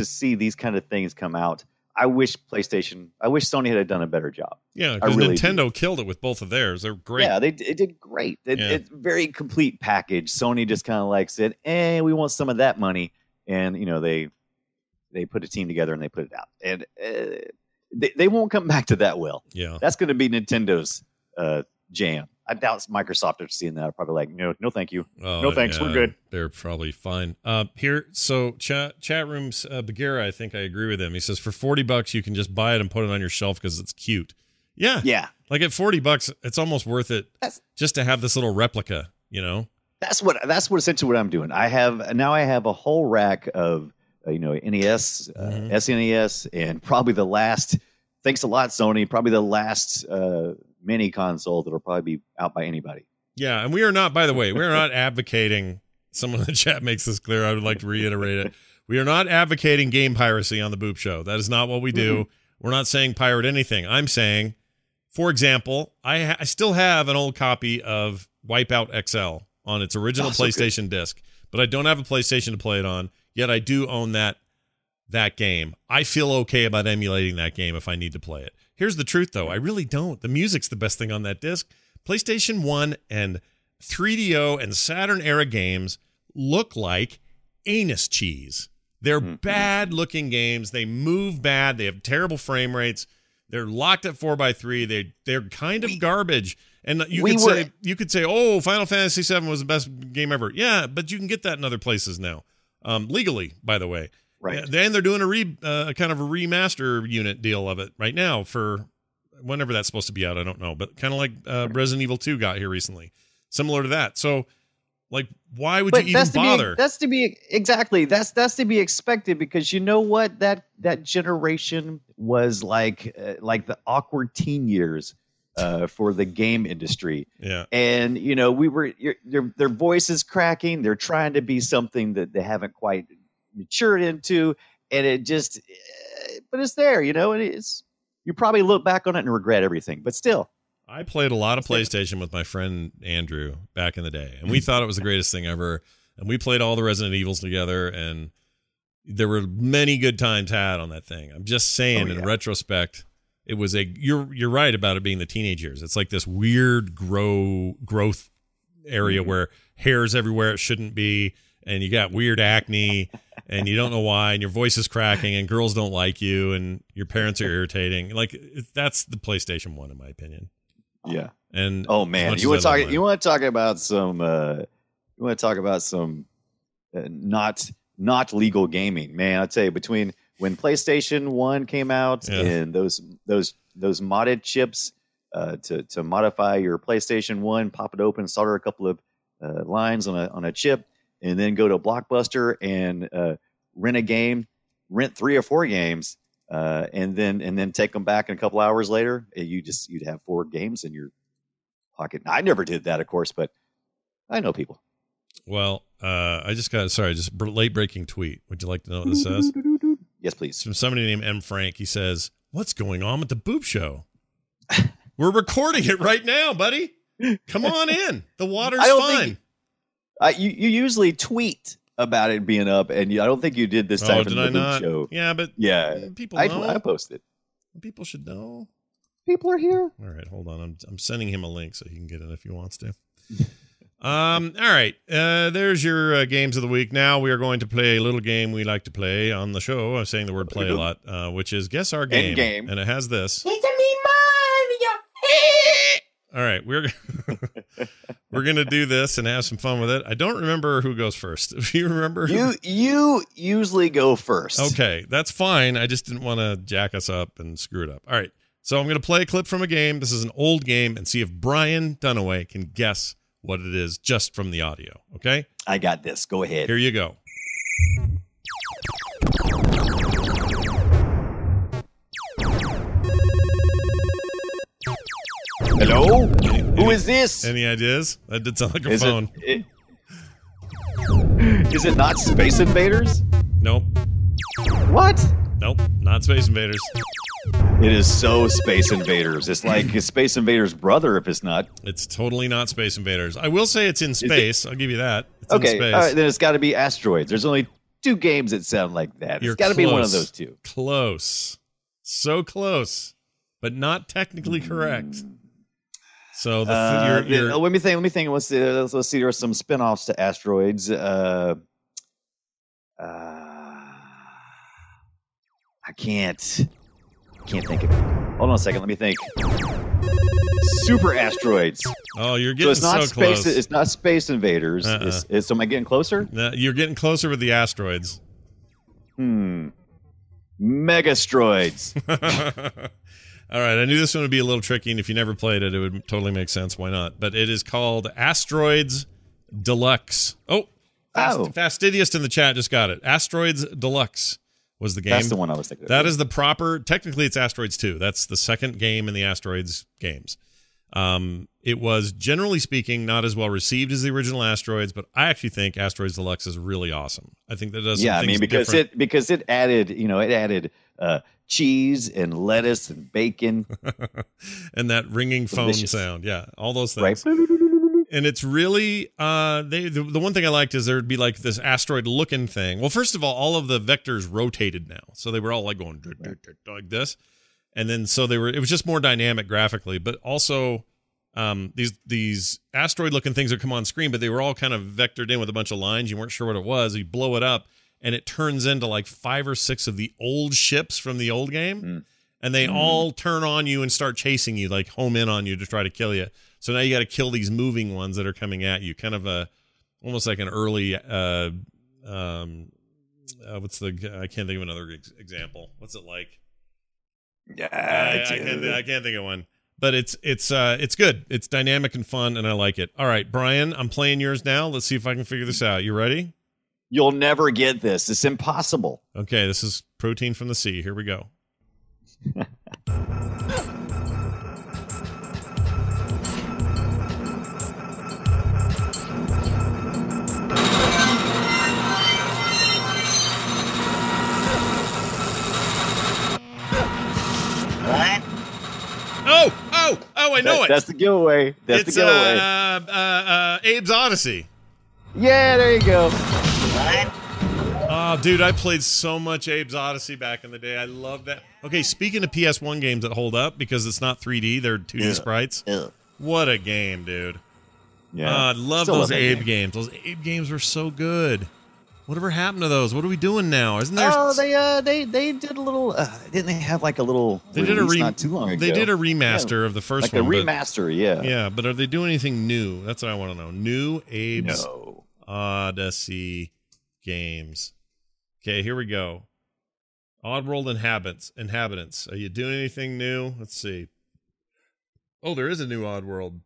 see these kind of things come out. I wish Sony had done a better job. Yeah, because really Nintendo killed it with both of theirs. They're great. Yeah, it did great. It's a very complete package. Sony just kind of like said, we want some of that money. And, you know, they put a team together and they put it out. And they won't come back to that well. Yeah. That's going to be Nintendo's jam. I doubt Microsoft are seeing that. Are probably like, no, thank you. Oh, no, thanks. Yeah, we're good. They're probably fine. Here. So chat rooms, Bagheera, I think I agree with him. He says for $40, you can just buy it and put it on your shelf because it's cute. Yeah. Yeah. Like at $40, it's almost worth it just to have this little replica, you know? That's what essentially what I'm doing. I have a whole rack of, NES, SNES, and probably the last, thanks a lot, Sony, probably the last, mini console that'll probably be out by anybody. Yeah, and we are not, by the way, we're not advocating, someone in the chat makes this clear, I would like to reiterate it, we are not advocating game piracy on the Boop Show. That is not what we do. Mm-hmm. We're not saying pirate anything. I'm saying, for example, I still have an old copy of Wipeout XL on its original PlayStation disc, but I don't have a PlayStation to play it on, yet I do own that game. I feel okay about emulating that game if I need to play it. Here's the truth, though. I really don't. The music's the best thing on that disc. PlayStation 1 and 3DO and Saturn-era games look like anus cheese. They're bad-looking games. They move bad. They have terrible frame rates. They're locked at 4x3. They're kind of garbage. And you could say, oh, Final Fantasy VII was the best game ever. Yeah, but you can get that in other places now. Legally, by the way. Right. Then they're doing a kind of a remaster unit deal of it right now for whenever that's supposed to be out. I don't know, but kind of like Resident Evil 2 got here recently, similar to that. So, like, why would you even bother? That's to be expected because you know what that generation was like the awkward teen years for the game industry. Yeah, and we were their voice is cracking. They're trying to be something that they haven't quite matured into, and it just, but it's there, and you probably look back on it and regret everything, but still. I played a lot of PlayStation with my friend Andrew back in the day, and we thought it was the greatest thing ever, and we played all the Resident Evils together, and there were many good times had on that thing. I'm just saying, in retrospect, it was you're right about it being the teenage years. It's like this weird growth area where hair's everywhere it shouldn't be, and you got weird acne, and you don't know why, and your voice is cracking, and girls don't like you, and your parents are irritating. Like, that's the PlayStation 1, in my opinion. Yeah. And oh man, you want to talk about some not legal gaming, man. I tell you, between when PlayStation 1 came out and those modded chips to modify your PlayStation 1, pop it open, solder a couple of lines on a chip, and then go to Blockbuster and rent 3 or 4 games, and then take them back in a couple hours later. You'd have 4 games in your pocket. I never did that, of course, but I know people. Well, I just got late breaking tweet. Would you like to know what this says? Yes, please. It's from somebody named M. Frank. He says, "What's going on with the Boop Show? We're recording it right now, buddy. Come on in. The water's fine." You usually tweet about it being up, and I don't think you did this time. Oh, did I not? Show. Yeah, but people know. I posted. People should know. People are here. All right, hold on. I'm sending him a link so he can get it if he wants to. All right. There's your games of the week. Now we are going to play a little game we like to play on the show. I'm saying the word "play" a lot, which is guess our game. Endgame. And it has this. It's a me, Mario. All right, we're going to do this and have some fun with it. I don't remember who goes first. Do you remember? You usually go first. Okay, that's fine. I just didn't want to jack us up and screw it up. All right, so I'm going to play a clip from a game. This is an old game, and see if Brian Dunaway can guess what it is just from the audio, okay? I got this. Go ahead. Here you go. Hello? Who is this? Any ideas? That did sound like a phone. Is it not Space Invaders? Nope. What? Nope, not Space Invaders. It is so Space Invaders. It's like Space Invaders' brother if it's not. It's totally not Space Invaders. I will say it's in space. I'll give you that. It's in space. All right, then it's got to be Asteroids. There's only 2 games that sound like that. It's got to be one of those 2. Close. So close, but not technically correct. So the let me think. Let's see. There are some spinoffs to Asteroids. I can't think of it. Hold on a second. Let me think. Super Asteroids. Oh, you're getting so close. It's not Space Invaders. So am I getting closer? You're getting closer with the Asteroids. Megastroids. All right, I knew this one would be a little tricky, and if you never played it, it would totally make sense. Why not? But it is called Asteroids Deluxe. Fastidious in the chat just got it. Asteroids Deluxe was the game. That's the one I was thinking of. That is the proper... Technically, it's Asteroids 2. That's the second game in the Asteroids games. It was, generally speaking, not as well received as the original Asteroids, but I actually think Asteroids Deluxe is really awesome. I think that does because it added, it added... cheese and lettuce and bacon and that ringing phone sound, all those things, right? And it's really the one thing I liked is there'd be like this asteroid looking thing. Well, first of all of the vectors rotated now, so they were all like going like this, and then so it was just more dynamic graphically, but also these asteroid looking things would come on screen, but they were all kind of vectored in with a bunch of lines. You weren't sure what it was. You blow it up and it turns into like 5 or 6 of the old ships from the old game. And they all turn on you and start chasing you, like home in on you to try to kill you. So now you got to kill these moving ones that are coming at you. Kind of almost like an early, I can't think of another example. What's it like? Yeah, I can't think of one, but it's good. It's dynamic and fun, and I like it. All right, Brian, I'm playing yours now. Let's see if I can figure this out. You ready? You'll never get this. It's impossible. Okay, this is protein from the sea. Here we go. What? Oh, I know it. That's the giveaway. It's the giveaway. Abe's Oddysee. Yeah, there you go. Oh, dude, I played so much Abe's Oddysee back in the day. I love that. Okay, speaking of PS1 games that hold up, because it's not 3D, they're 2D sprites. What a game, dude. Yeah. I love those Abe games. Those Abe games were so good. Whatever happened to those? What are we doing now? Isn't there? Oh, they did a little. Didn't they have like a little? They did a not too long ago. They did a remaster of the first one. Like a remaster, yeah. Yeah, but are they doing anything new? That's what I want to know. New Abe's Oddysee games. Okay, here we go. Oddworld inhabitants. Are you doing anything new? Let's see. Oh, there is a new Oddworld.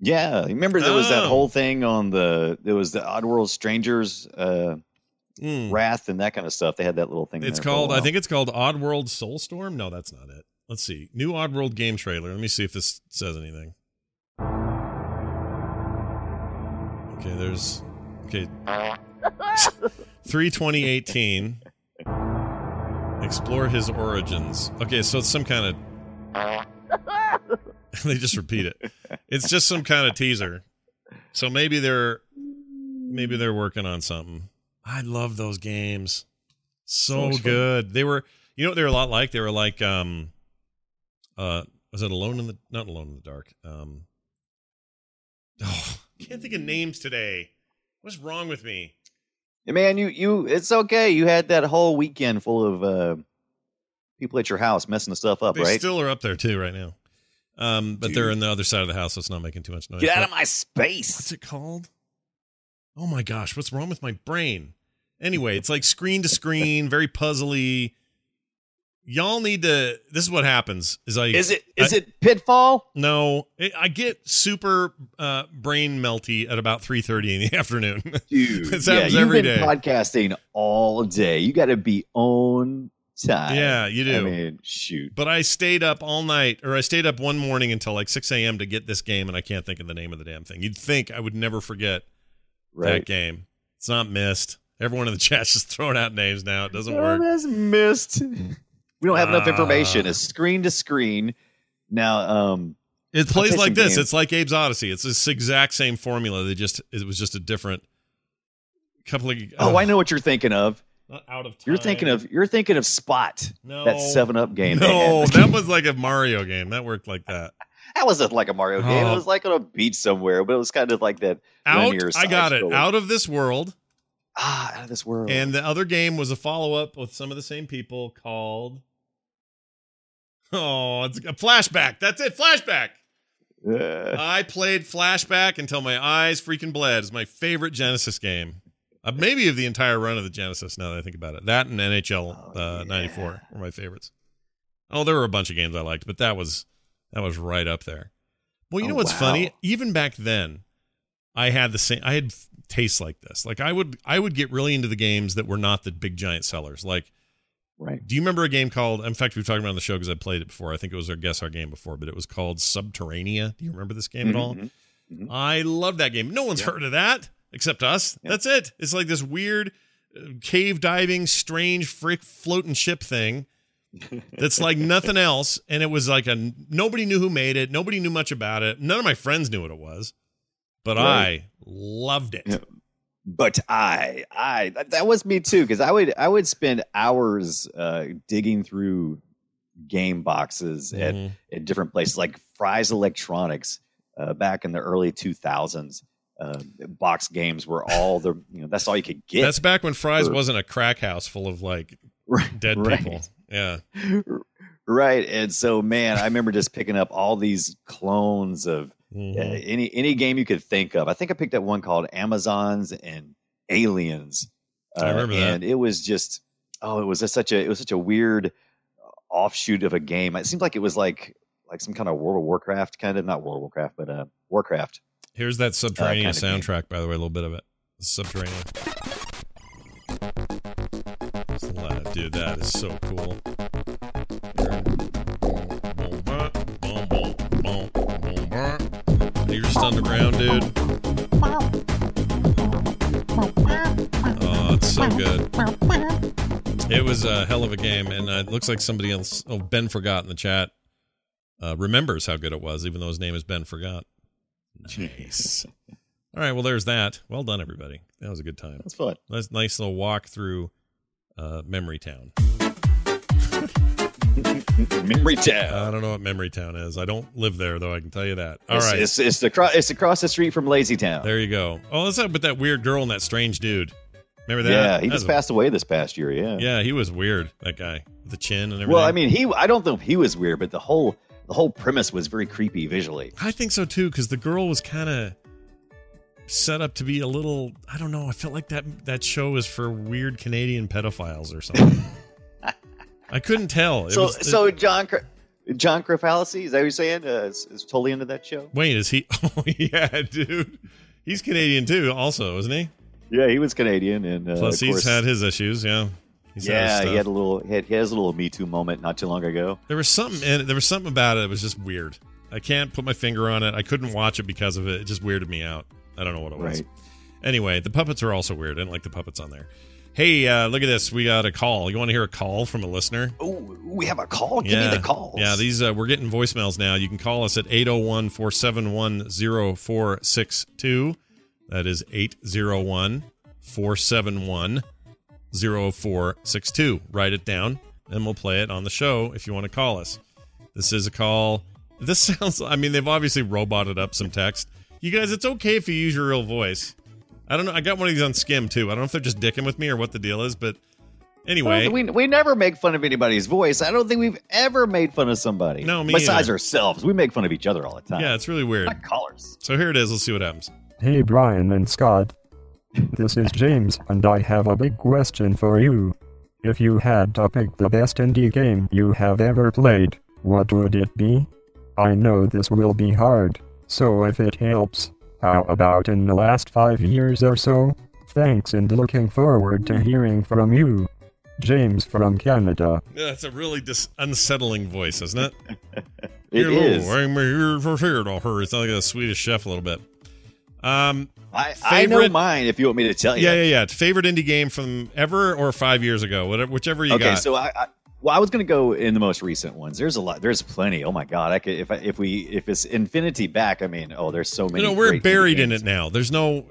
Yeah, remember there was that whole thing on the Oddworld Strangers Wrath and that kind of stuff. They had that little thing. It's called I think it's called Oddworld Soulstorm. No, that's not it. Let's see. New Oddworld game trailer. Let me see if this says anything. Okay, there's 3/20/18. Explore his origins. Okay, so it's some kind of they just repeat it. It's just some kind of teaser. So maybe they're working on something. I love those games. So good. Fun. They were what they were a lot like? They were like was it not Alone in the Dark. I can't think of names today. What's wrong with me? Man, it's okay. You had that whole weekend full of people at your house messing the stuff up, right? They still are up there too right now. But they're on the other side of the house, so it's not making too much noise. Get out of my space. What's it called? Oh my gosh, what's wrong with my brain? Anyway, it's like screen to screen, very puzzly. Y'all need to. This is what happens. Is it Pitfall? No, I get super brain melty at about 3:30 in the afternoon. Dude, this happens every day. You've been podcasting all day. You got to be on time. Yeah, you do. I mean, shoot. But I stayed up all night, or I stayed up one morning until like 6 a.m. to get this game, and I can't think of the name of the damn thing. You'd think I would never forget that game. It's not missed. Everyone in the chat's just throwing out names now. It doesn't work. That's missed. We don't have enough information. It's screen to screen. Now, it plays like this. It's like Abe's Oddysee. It's this exact same formula. It was just a different couple of. I know what you're thinking of. Not out of time. You're thinking of Spot. No, that 7-Up game. No, that was like a Mario game. That worked like that. That wasn't like a Mario game. It was like on a beach somewhere, but it was kind of like that. Out of This World. Ah, Out of This World. And the other game was a follow-up with some of the same people called. Oh, it's a Flashback. That's it. Flashback. I played Flashback until my eyes freaking bled. It's my favorite Genesis game. Maybe of the entire run of the Genesis, now that I think about it. That and NHL 94 were my favorites. Oh, there were a bunch of games I liked, but that was right up there. Well, you know what's funny? Even back then, I had tastes like this. Like I would get really into the games that were not the big giant sellers. Like, right. Do you remember a game called, in fact, we've talked about it on the show because I played it before. I think it was our game before, but it was called Subterranea. Do you remember this game at all? Mm-hmm. I love that game. No one's heard of that. Except us. Yep. That's it. It's like this weird cave diving, strange frick floating ship thing that's like nothing else. And it was like nobody knew who made it. Nobody knew much about it. None of my friends knew what it was, but right. I loved it. Yeah. But that was me too. Cause I would spend hours digging through game boxes at different places like Fry's Electronics back in the early 2000s. Box games were all the that's all you could get. That's back when Fry's wasn't a crack house full of like dead people. Yeah, right. And so, man, I remember just picking up all these clones of any game you could think of. I think I picked up one called Amazons and Aliens. I remember that, and it was just such a weird offshoot of a game. It seemed like it was like some kind of Warcraft. Here's that Subterranean soundtrack, by the way, a little bit of it. Subterranean. Dude, that is so cool. You're just underground, dude. Oh, it's so good. It was a hell of a game, and it looks like somebody else, Ben Forgot in the chat, remembers how good it was, even though his name is Ben Forgot. Jeez. All right, well, there's that. Well done, everybody. That was a good time. That's fun. That's nice little walk through Memory Town. Memory Town. I don't know what Memory Town is. I don't live there, though. I can tell you that. All right. It's across the street from Lazy Town. There you go. Oh, that's up with that weird girl and that strange dude. Remember that? Yeah, he just passed away this past year. Yeah. Yeah, he was weird. That guy, the chin and everything. Well, I mean, I don't think he was weird, but the whole premise was very creepy visually. I think so too, because the girl was kind of set up to be a little, I don't know, I felt like that show was for weird Canadian pedophiles or something. I couldn't tell. So John Krafalisi, is that what you're saying? Is totally into that show? Wait, is he? Oh, yeah, dude. He's Canadian too, also, isn't he? Yeah, he was Canadian. And plus, he's had his issues, yeah. Yeah, he has a little Me Too moment not too long ago. There was something about it that was just weird. I can't put my finger on it. I couldn't watch it because of it. It just weirded me out. I don't know what it was. Right. Anyway, the puppets are also weird. I didn't like the puppets on there. Hey, look at this. We got a call. You want to hear a call from a listener? Oh, we have a call? Give me the calls. Yeah, these we're getting voicemails now. You can call us at 801-471-0462. That is 801-471-0462. Write it down and we'll play it on the show if you want to call us. This is a call. This sounds, I mean, they've obviously roboted up some text. You guys, it's okay if you use your real voice. I don't know. I got one of these on Skim too. I don't know if they're just dicking with me or what the deal is, but anyway. Well, we never make fun of anybody's voice. I don't think we've ever made fun of somebody. No, me besides either. Ourselves. We make fun of each other all the time. Yeah, it's really weird. Not callers. So here it is. Let's see what happens. Hey, Brian and Scott. This is James, and I have a big question for you. If you had to pick the best indie game you have ever played, what would it be? I know this will be hard, so if it helps, how about in the last 5 years or so? Thanks, and looking forward to hearing from you. James from Canada. Yeah, that's a really unsettling voice, isn't it? It is. I'm here for her. It's like a Swedish chef a little bit. I know mine if you want me to tell you. Yeah. Favorite indie game from ever or 5 years ago, whatever, whichever you got. Okay, so I was going to go in the most recent ones. There's a lot. There's plenty. Oh my God, I could if it's infinity back. I mean, there's so many. We're buried in it now. There's no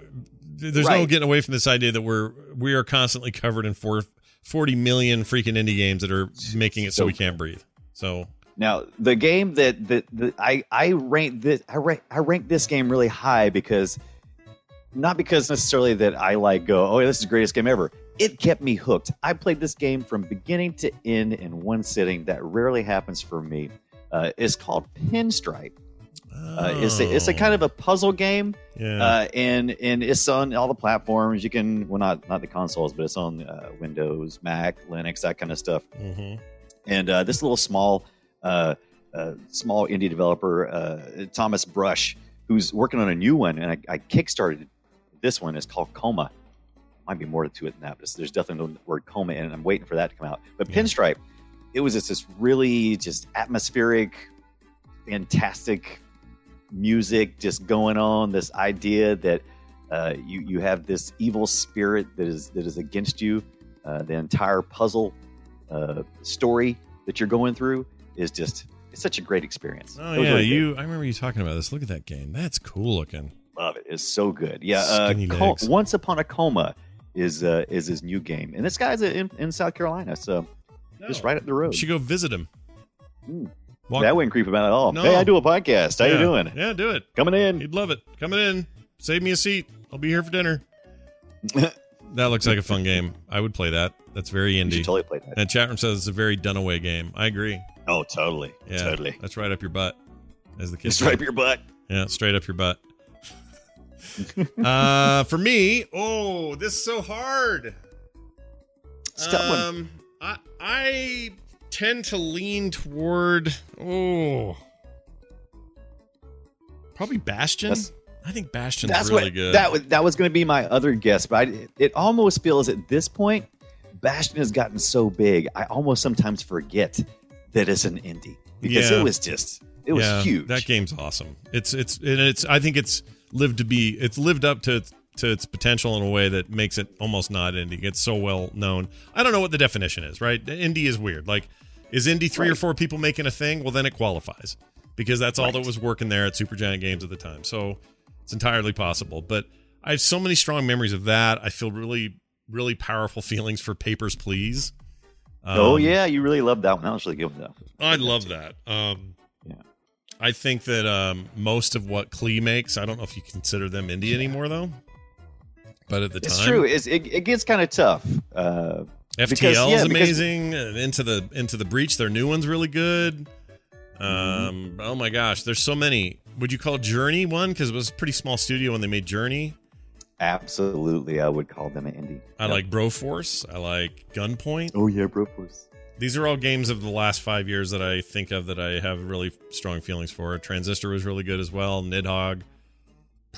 getting away from this idea that we are constantly covered in four 40 million freaking indie games that are making it so we can't breathe. So now the game that I rank this game really high because not because necessarily that I this is the greatest game ever. It kept me hooked. I played this game from beginning to end in one sitting. That rarely happens for me. It's called Pinstripe. It's a kind of a puzzle game, and it's on all the platforms. You can, well, not the consoles, but it's on Windows, Mac, Linux, that kind of stuff. Mm-hmm. And this little small indie developer, Thomas Brush, who's working on a new one, and I kickstarted this one. It's called Coma. Might be more to it than that, but there's definitely the word Coma in it, and I'm waiting for that to come out. But Pinstripe, it was this really just atmospheric, fantastic music just going on, this idea that you have this evil spirit that is against you. The entire puzzle story that you're going through is it's such a great experience. Oh yeah, I remember you talking about this. Look at that game. That's cool looking. Love it. It's so good. Yeah. Once Upon a Coma is his new game, and this guy's in South Carolina, so just right up the road. You should go visit him. Mm. That wouldn't creep him out at all. No. Hey, I do a podcast. How you doing? Yeah, do it. Coming in. You'd love it. Coming in. Save me a seat. I'll be here for dinner. That looks like a fun game. I would play that. That's very indie. You should totally play that. And chat room says it's a very Dunaway game. I agree. Oh, totally. Yeah, totally. That's right up your butt. As the kids say. Straight up your butt. Yeah, straight up your butt. For me, this is so hard. It's tough one. I tend to lean toward probably Bastion. I think Bastion's good. That was going to be my other guess, but it almost feels at this point Bastion has gotten so big I almost sometimes forget that it's an indie because it was huge. That game's awesome. It's lived up to its potential in a way that makes it almost not indie. It's so well known. I don't know what the definition is, right? Indie is weird. Like, is indie three or four people making a thing? Well, then it qualifies because that's all that was working there at Supergiant Games at the time. So it's entirely possible. But I have so many strong memories of that. I feel really, really powerful feelings for Papers, Please. You really loved that one. That was really good one. I love that. I think that most of what Klee makes, I don't know if you consider them indie anymore, though. But at the time, it's true. It gets kind of tough. FTL is amazing. Into the Breach, their new one's really good. Oh my gosh, there's so many. Would you call Journey one? Because it was a pretty small studio when they made Journey. Absolutely, I would call them an indie. I like Broforce. I like Gunpoint. Oh yeah, Broforce. These are all games of the last 5 years that I think of that I have really strong feelings for. Transistor was really good as well. Nidhogg.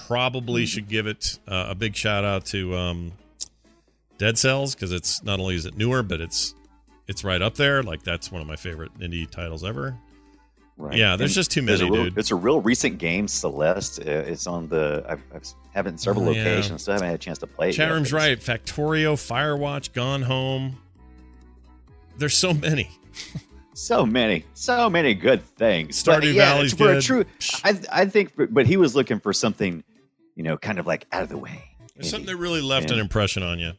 Probably should give it a big shout out to Dead Cells, because it's not only is it newer, but it's right up there. Like, that's one of my favorite indie titles ever. Right. Yeah, there's just too many, dude. It's a real recent game, Celeste. It's on the I've have it in several locations, so I haven't had a chance to play it. Chatroom's right. Factorio, Firewatch, Gone Home. There's so many. So many good things. Stardew Valley's good. I think, but he was looking for something, kind of like out of the way. There's something that really left an impression on you.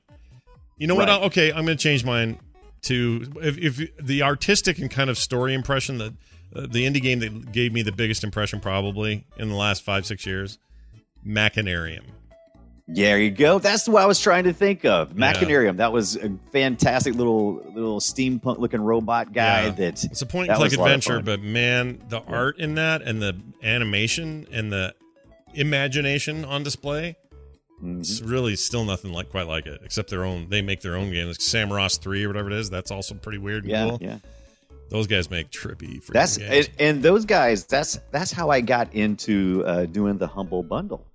You know what? I'm going to change mine to if the artistic and kind of story impression that the indie game that gave me the biggest impression probably in the last 5-6 years, Machinarium. There you go. That's what I was trying to think of. Machinarium. That was a fantastic little steampunk looking robot guy. Yeah. It's a point and click adventure, but man, the art in that and the animation and the imagination on display, it's really still nothing quite like it, except they make their own games. Samros 3 or whatever it is. That's also pretty weird and cool. Yeah. Those guys make trippy freaking games. And those guys, that's how I got into doing the Humble Bundle.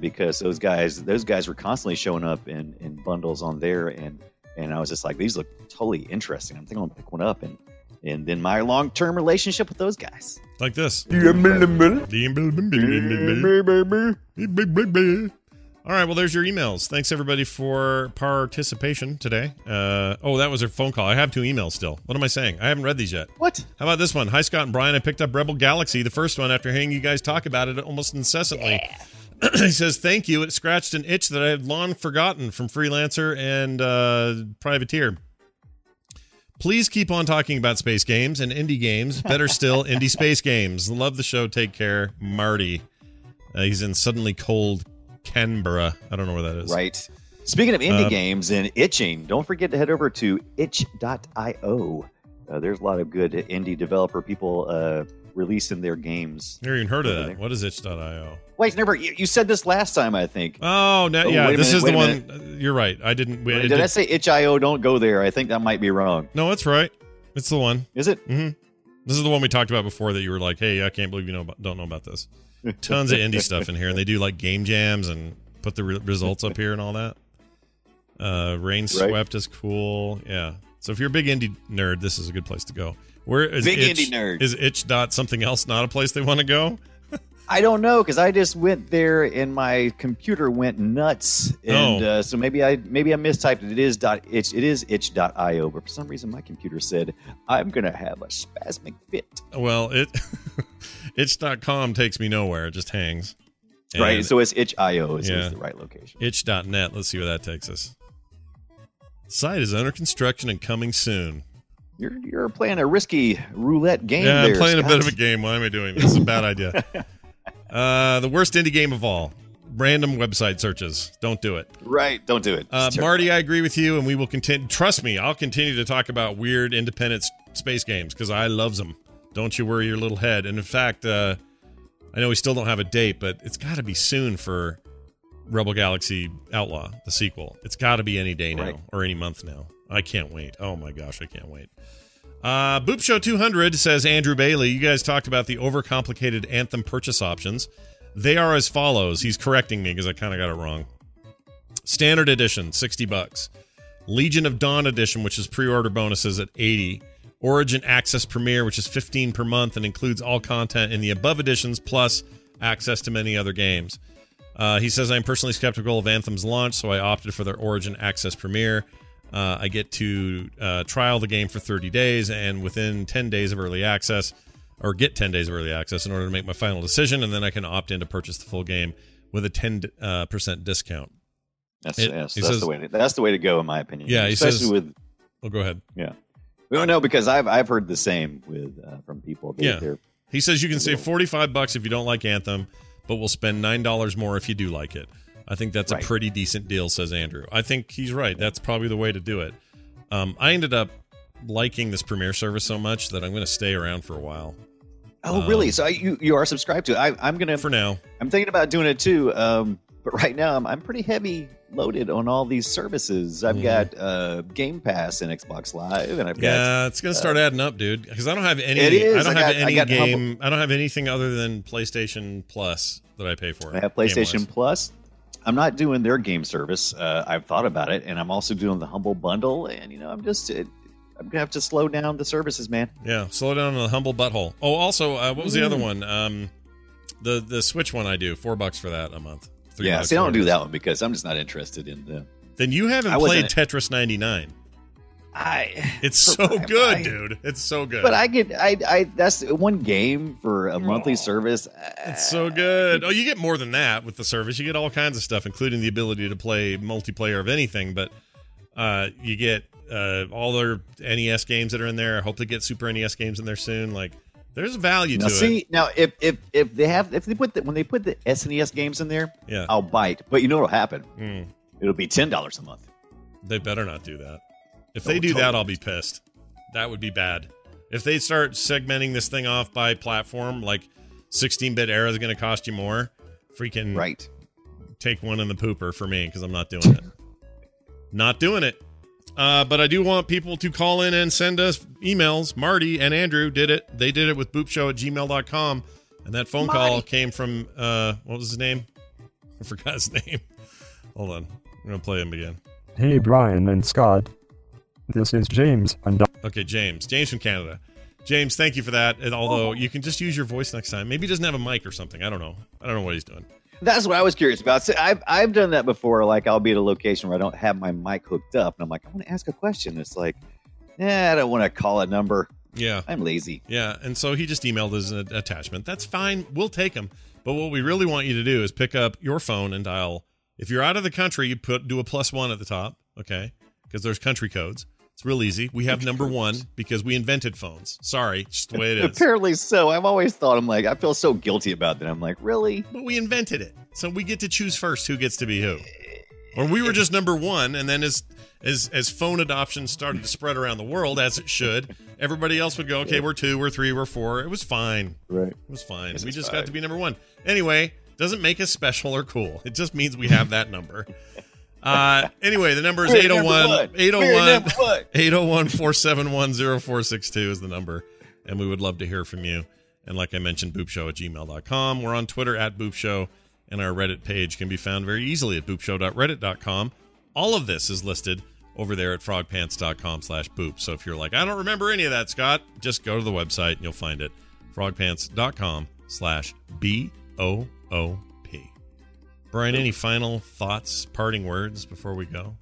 Because those guys were constantly showing up in bundles on there, and I was just like, these look totally interesting. I'm thinking I'll pick one up, and then my long-term relationship with those guys. Like this. All right, well, there's your emails. Thanks, everybody, for participation today. That was a phone call. I have 2 emails still. What am I saying? I haven't read these yet. What? How about this one? Hi, Scott and Brian. I picked up Rebel Galaxy, the first one, after hearing you guys talk about it almost incessantly. Yeah. He says, thank you. It scratched an itch that I had long forgotten from Freelancer and Privateer. Please keep on talking about space games and indie games. Better still, indie space games. Love the show. Take care, Marty. He's in suddenly cold Canberra. I don't know where that is. Right. Speaking of indie games and itching, don't forget to head over to itch.io. There's a lot of good indie developer people releasing their games. Never even heard of that. What is itch.io? Wait, never. You said this last time, I think. Oh, no, yeah. This is the one. You're right. I didn't. Did I say itch.io? Don't go there. I think that might be wrong. No, that's right. It's the one. Is it? Mm-hmm. This is the one we talked about before that you were like, hey, I can't believe you don't know about this. Tons of indie stuff in here. And they do like game jams and put the results up here and all that. Rain Swept is cool. Yeah. So if you're a big indie nerd, this is a good place to go. Where is big indie nerd? Is itch dot something else not a place they want to go? I don't know, because I just went there and my computer went nuts, and so maybe I mistyped it. It is .itch. It is itch.io, but for some reason my computer said I'm gonna have a spasmic fit. Well, it itch.com takes me nowhere. It just hangs. And right, so it's itch.io is the right location. Itch.net. Let's see where that takes us. Site is under construction and coming soon. You're playing a risky roulette game. Yeah, I'm playing Scott. A bit of a game. Why am I doing this? It's a bad idea. The worst indie game of all. Random website searches. Don't do it. Right. Don't do it. Marty, I agree with you, and we will continue. Trust me, I'll continue to talk about weird independent space games because I loves them. Don't you worry your little head. And in fact, I know we still don't have a date, but it's got to be soon for Rebel Galaxy Outlaw, the sequel. It's got to be any day now or any month now. I can't wait. Oh, my gosh. I can't wait. Boop Show 200 says, Andrew Bailey, you guys talked about the overcomplicated Anthem purchase options. They are as follows. He's correcting me because I kind of got it wrong. Standard Edition, $60. Legion of Dawn Edition, which is pre-order bonuses at $80. Origin Access Premier, which is $15 per month and includes all content in the above editions, plus access to many other games. He says, I'm personally skeptical of Anthem's launch, so I opted for their Origin Access Premier. I get to trial the game for 30 days and within 10 days of early access, or get 10 days of early access in order to make my final decision, and then I can opt in to purchase the full game with a 10% discount. That's the way to go, in my opinion. Yeah, go ahead. Yeah. Well, no, because I've heard the same from people. He says you can save $45 if you don't like Anthem, but we'll spend $9 more if you do like it. I think that's a pretty decent deal, says Andrew. I think he's right. That's probably the way to do it. I ended up liking this Premiere service so much that I'm going to stay around for a while. Oh, really? So you are subscribed to it? I'm going to... For now. I'm thinking about doing it too, but right now I'm pretty heavy loaded on all these services. I've got Game Pass and Xbox Live, and I've got... Yeah, it's going to start adding up, dude, because I don't have any... It is. I don't have anything other than PlayStation Plus that I pay for. I have PlayStation Plus. I'm not doing their game service. I've thought about it, and I'm also doing the Humble Bundle, and I'm gonna have to slow down the services, man. Yeah, slow down on the Humble Butthole. Oh, also, what was the other one? The Switch one I do, $4 for that a month. Yeah, see, I don't do that one because I'm just not interested in them. Then you haven't played Tetris 99. It's so good, dude. It's so good. But that's one game for a monthly service. It's so good. Oh, you get more than that with the service. You get all kinds of stuff, including the ability to play multiplayer of anything. But you get all their NES games that are in there. I hope they get Super NES games in there soon. Like, there's value to it. See, now when they put the SNES games in there, I'll bite. But you know what'll happen? It'll be $10 a month. They better not do that. If they do that, I'll be pissed. That would be bad. If they start segmenting this thing off by platform, like 16-bit era is going to cost you more, freaking take one in the pooper for me because I'm not doing it. Not doing it. But I do want people to call in and send us emails. Marty and Andrew did it. They did it with boopshow@gmail.com. And that phone call came from, what was his name? I forgot his name. Hold on. I'm going to play him again. Hey, Brian and Scott. This is James. Okay, James. James from Canada. James, thank you for that. And although you can just use your voice next time. Maybe he doesn't have a mic or something. I don't know what he's doing. That's what I was curious about. So I've done that before. Like, I'll be at a location where I don't have my mic hooked up. And I'm like, I want to ask a question. It's like, I don't want to call a number. Yeah. I'm lazy. Yeah. And so he just emailed us an attachment. That's fine. We'll take them. But what we really want you to do is pick up your phone and dial. If you're out of the country, you do a +1 at the top. Okay. Because there's country codes. It's real easy. We have number one because we invented phones. Sorry, just the way it is. Apparently so. I've always thought, I'm like, I feel so guilty about that. I'm like, really? But we invented it. So we get to choose first who gets to be who. Or we were just number one, and then as phone adoption started to spread around the world, as it should, everybody else would go, okay, we're two, we're three, we're four. It was fine. Right. It was fine. We just got to be number one. Anyway, doesn't make us special or cool. It just means we have that number. Anyway, the number is 801-471-0462 is the number, and we would love to hear from you. And like I mentioned, boopshow@gmail.com. We're on Twitter @boopshow, and our Reddit page can be found very easily at boopshow.reddit.com. All of this is listed over there at frogpants.com/boop. So if you're like, I don't remember any of that, Scott, just go to the website and you'll find it. frogpants.com/BOOP. Brian, any final thoughts, parting words before we go?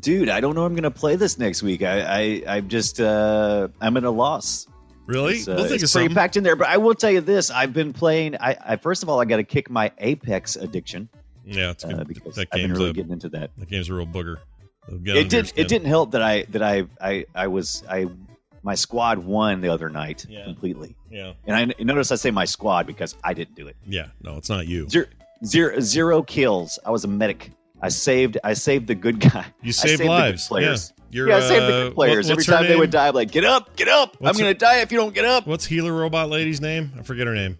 Dude, I don't know. I'm going to play this next week. I'm at a loss. Really? It's pretty packed in there. But I will tell you this: I've been playing. First of all, I got to kick my Apex addiction. Yeah, it's good. Because that game's really getting into that. That game's a real booger. It didn't help that my squad won the other night completely. Yeah. And I notice I say my squad because I didn't do it. Yeah. No, it's not you. Zero kills. I was a medic. I saved the good guy. You saved lives. Yeah. I saved the good players. Every time they would die, I'm like, get up. I'm going to die if you don't get up. What's Healer Robot Lady's name? I forget her name.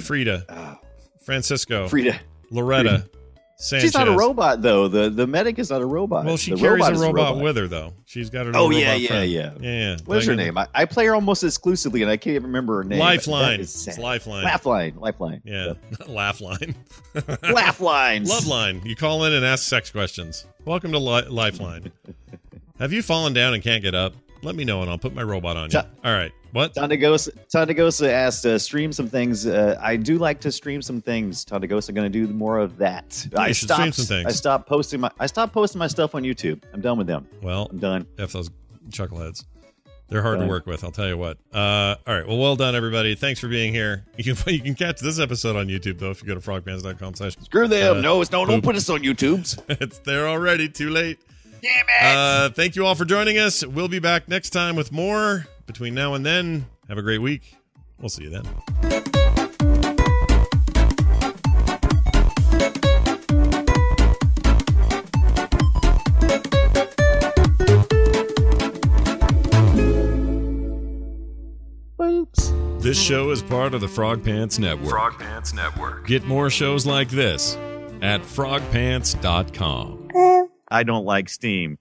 Frida. Francisco. Frida. Loretta. Frida. Sanchez. She's not a robot, though. The medic is not a robot. Well, she carries a robot with her, though. She's got her own robot friend. Yeah. What's her name? I play her almost exclusively, and I can't even remember her name. Lifeline. It's Lifeline. Lifeline. Yeah. Laugh line. Laugh lines. Love line. You call in and ask sex questions. Welcome to Lifeline. Have you fallen down and can't get up? Let me know, and I'll put my robot on you. All right. What? Tandagosa asked, stream some things. I do like to stream some things. Tandagosa, going to do more of that. Yeah, I stopped posting my stuff on YouTube. I'm done with them. Well, I'm done. F those chuckleheads. They're hard to work with. I'll tell you what. All right. Well done, everybody. Thanks for being here. You can catch this episode on YouTube, though, if you go to frogpants.com. Screw them. Don't put us on YouTube's. It's there already. Too late. Damn it. Thank you all for joining us. We'll be back next time with more. Between now and then, have a great week. We'll see you then. Oops. This show is part of the Frog Pants Network. Frog Pants Network. Get more shows like this at frogpants.com. I don't like Steam.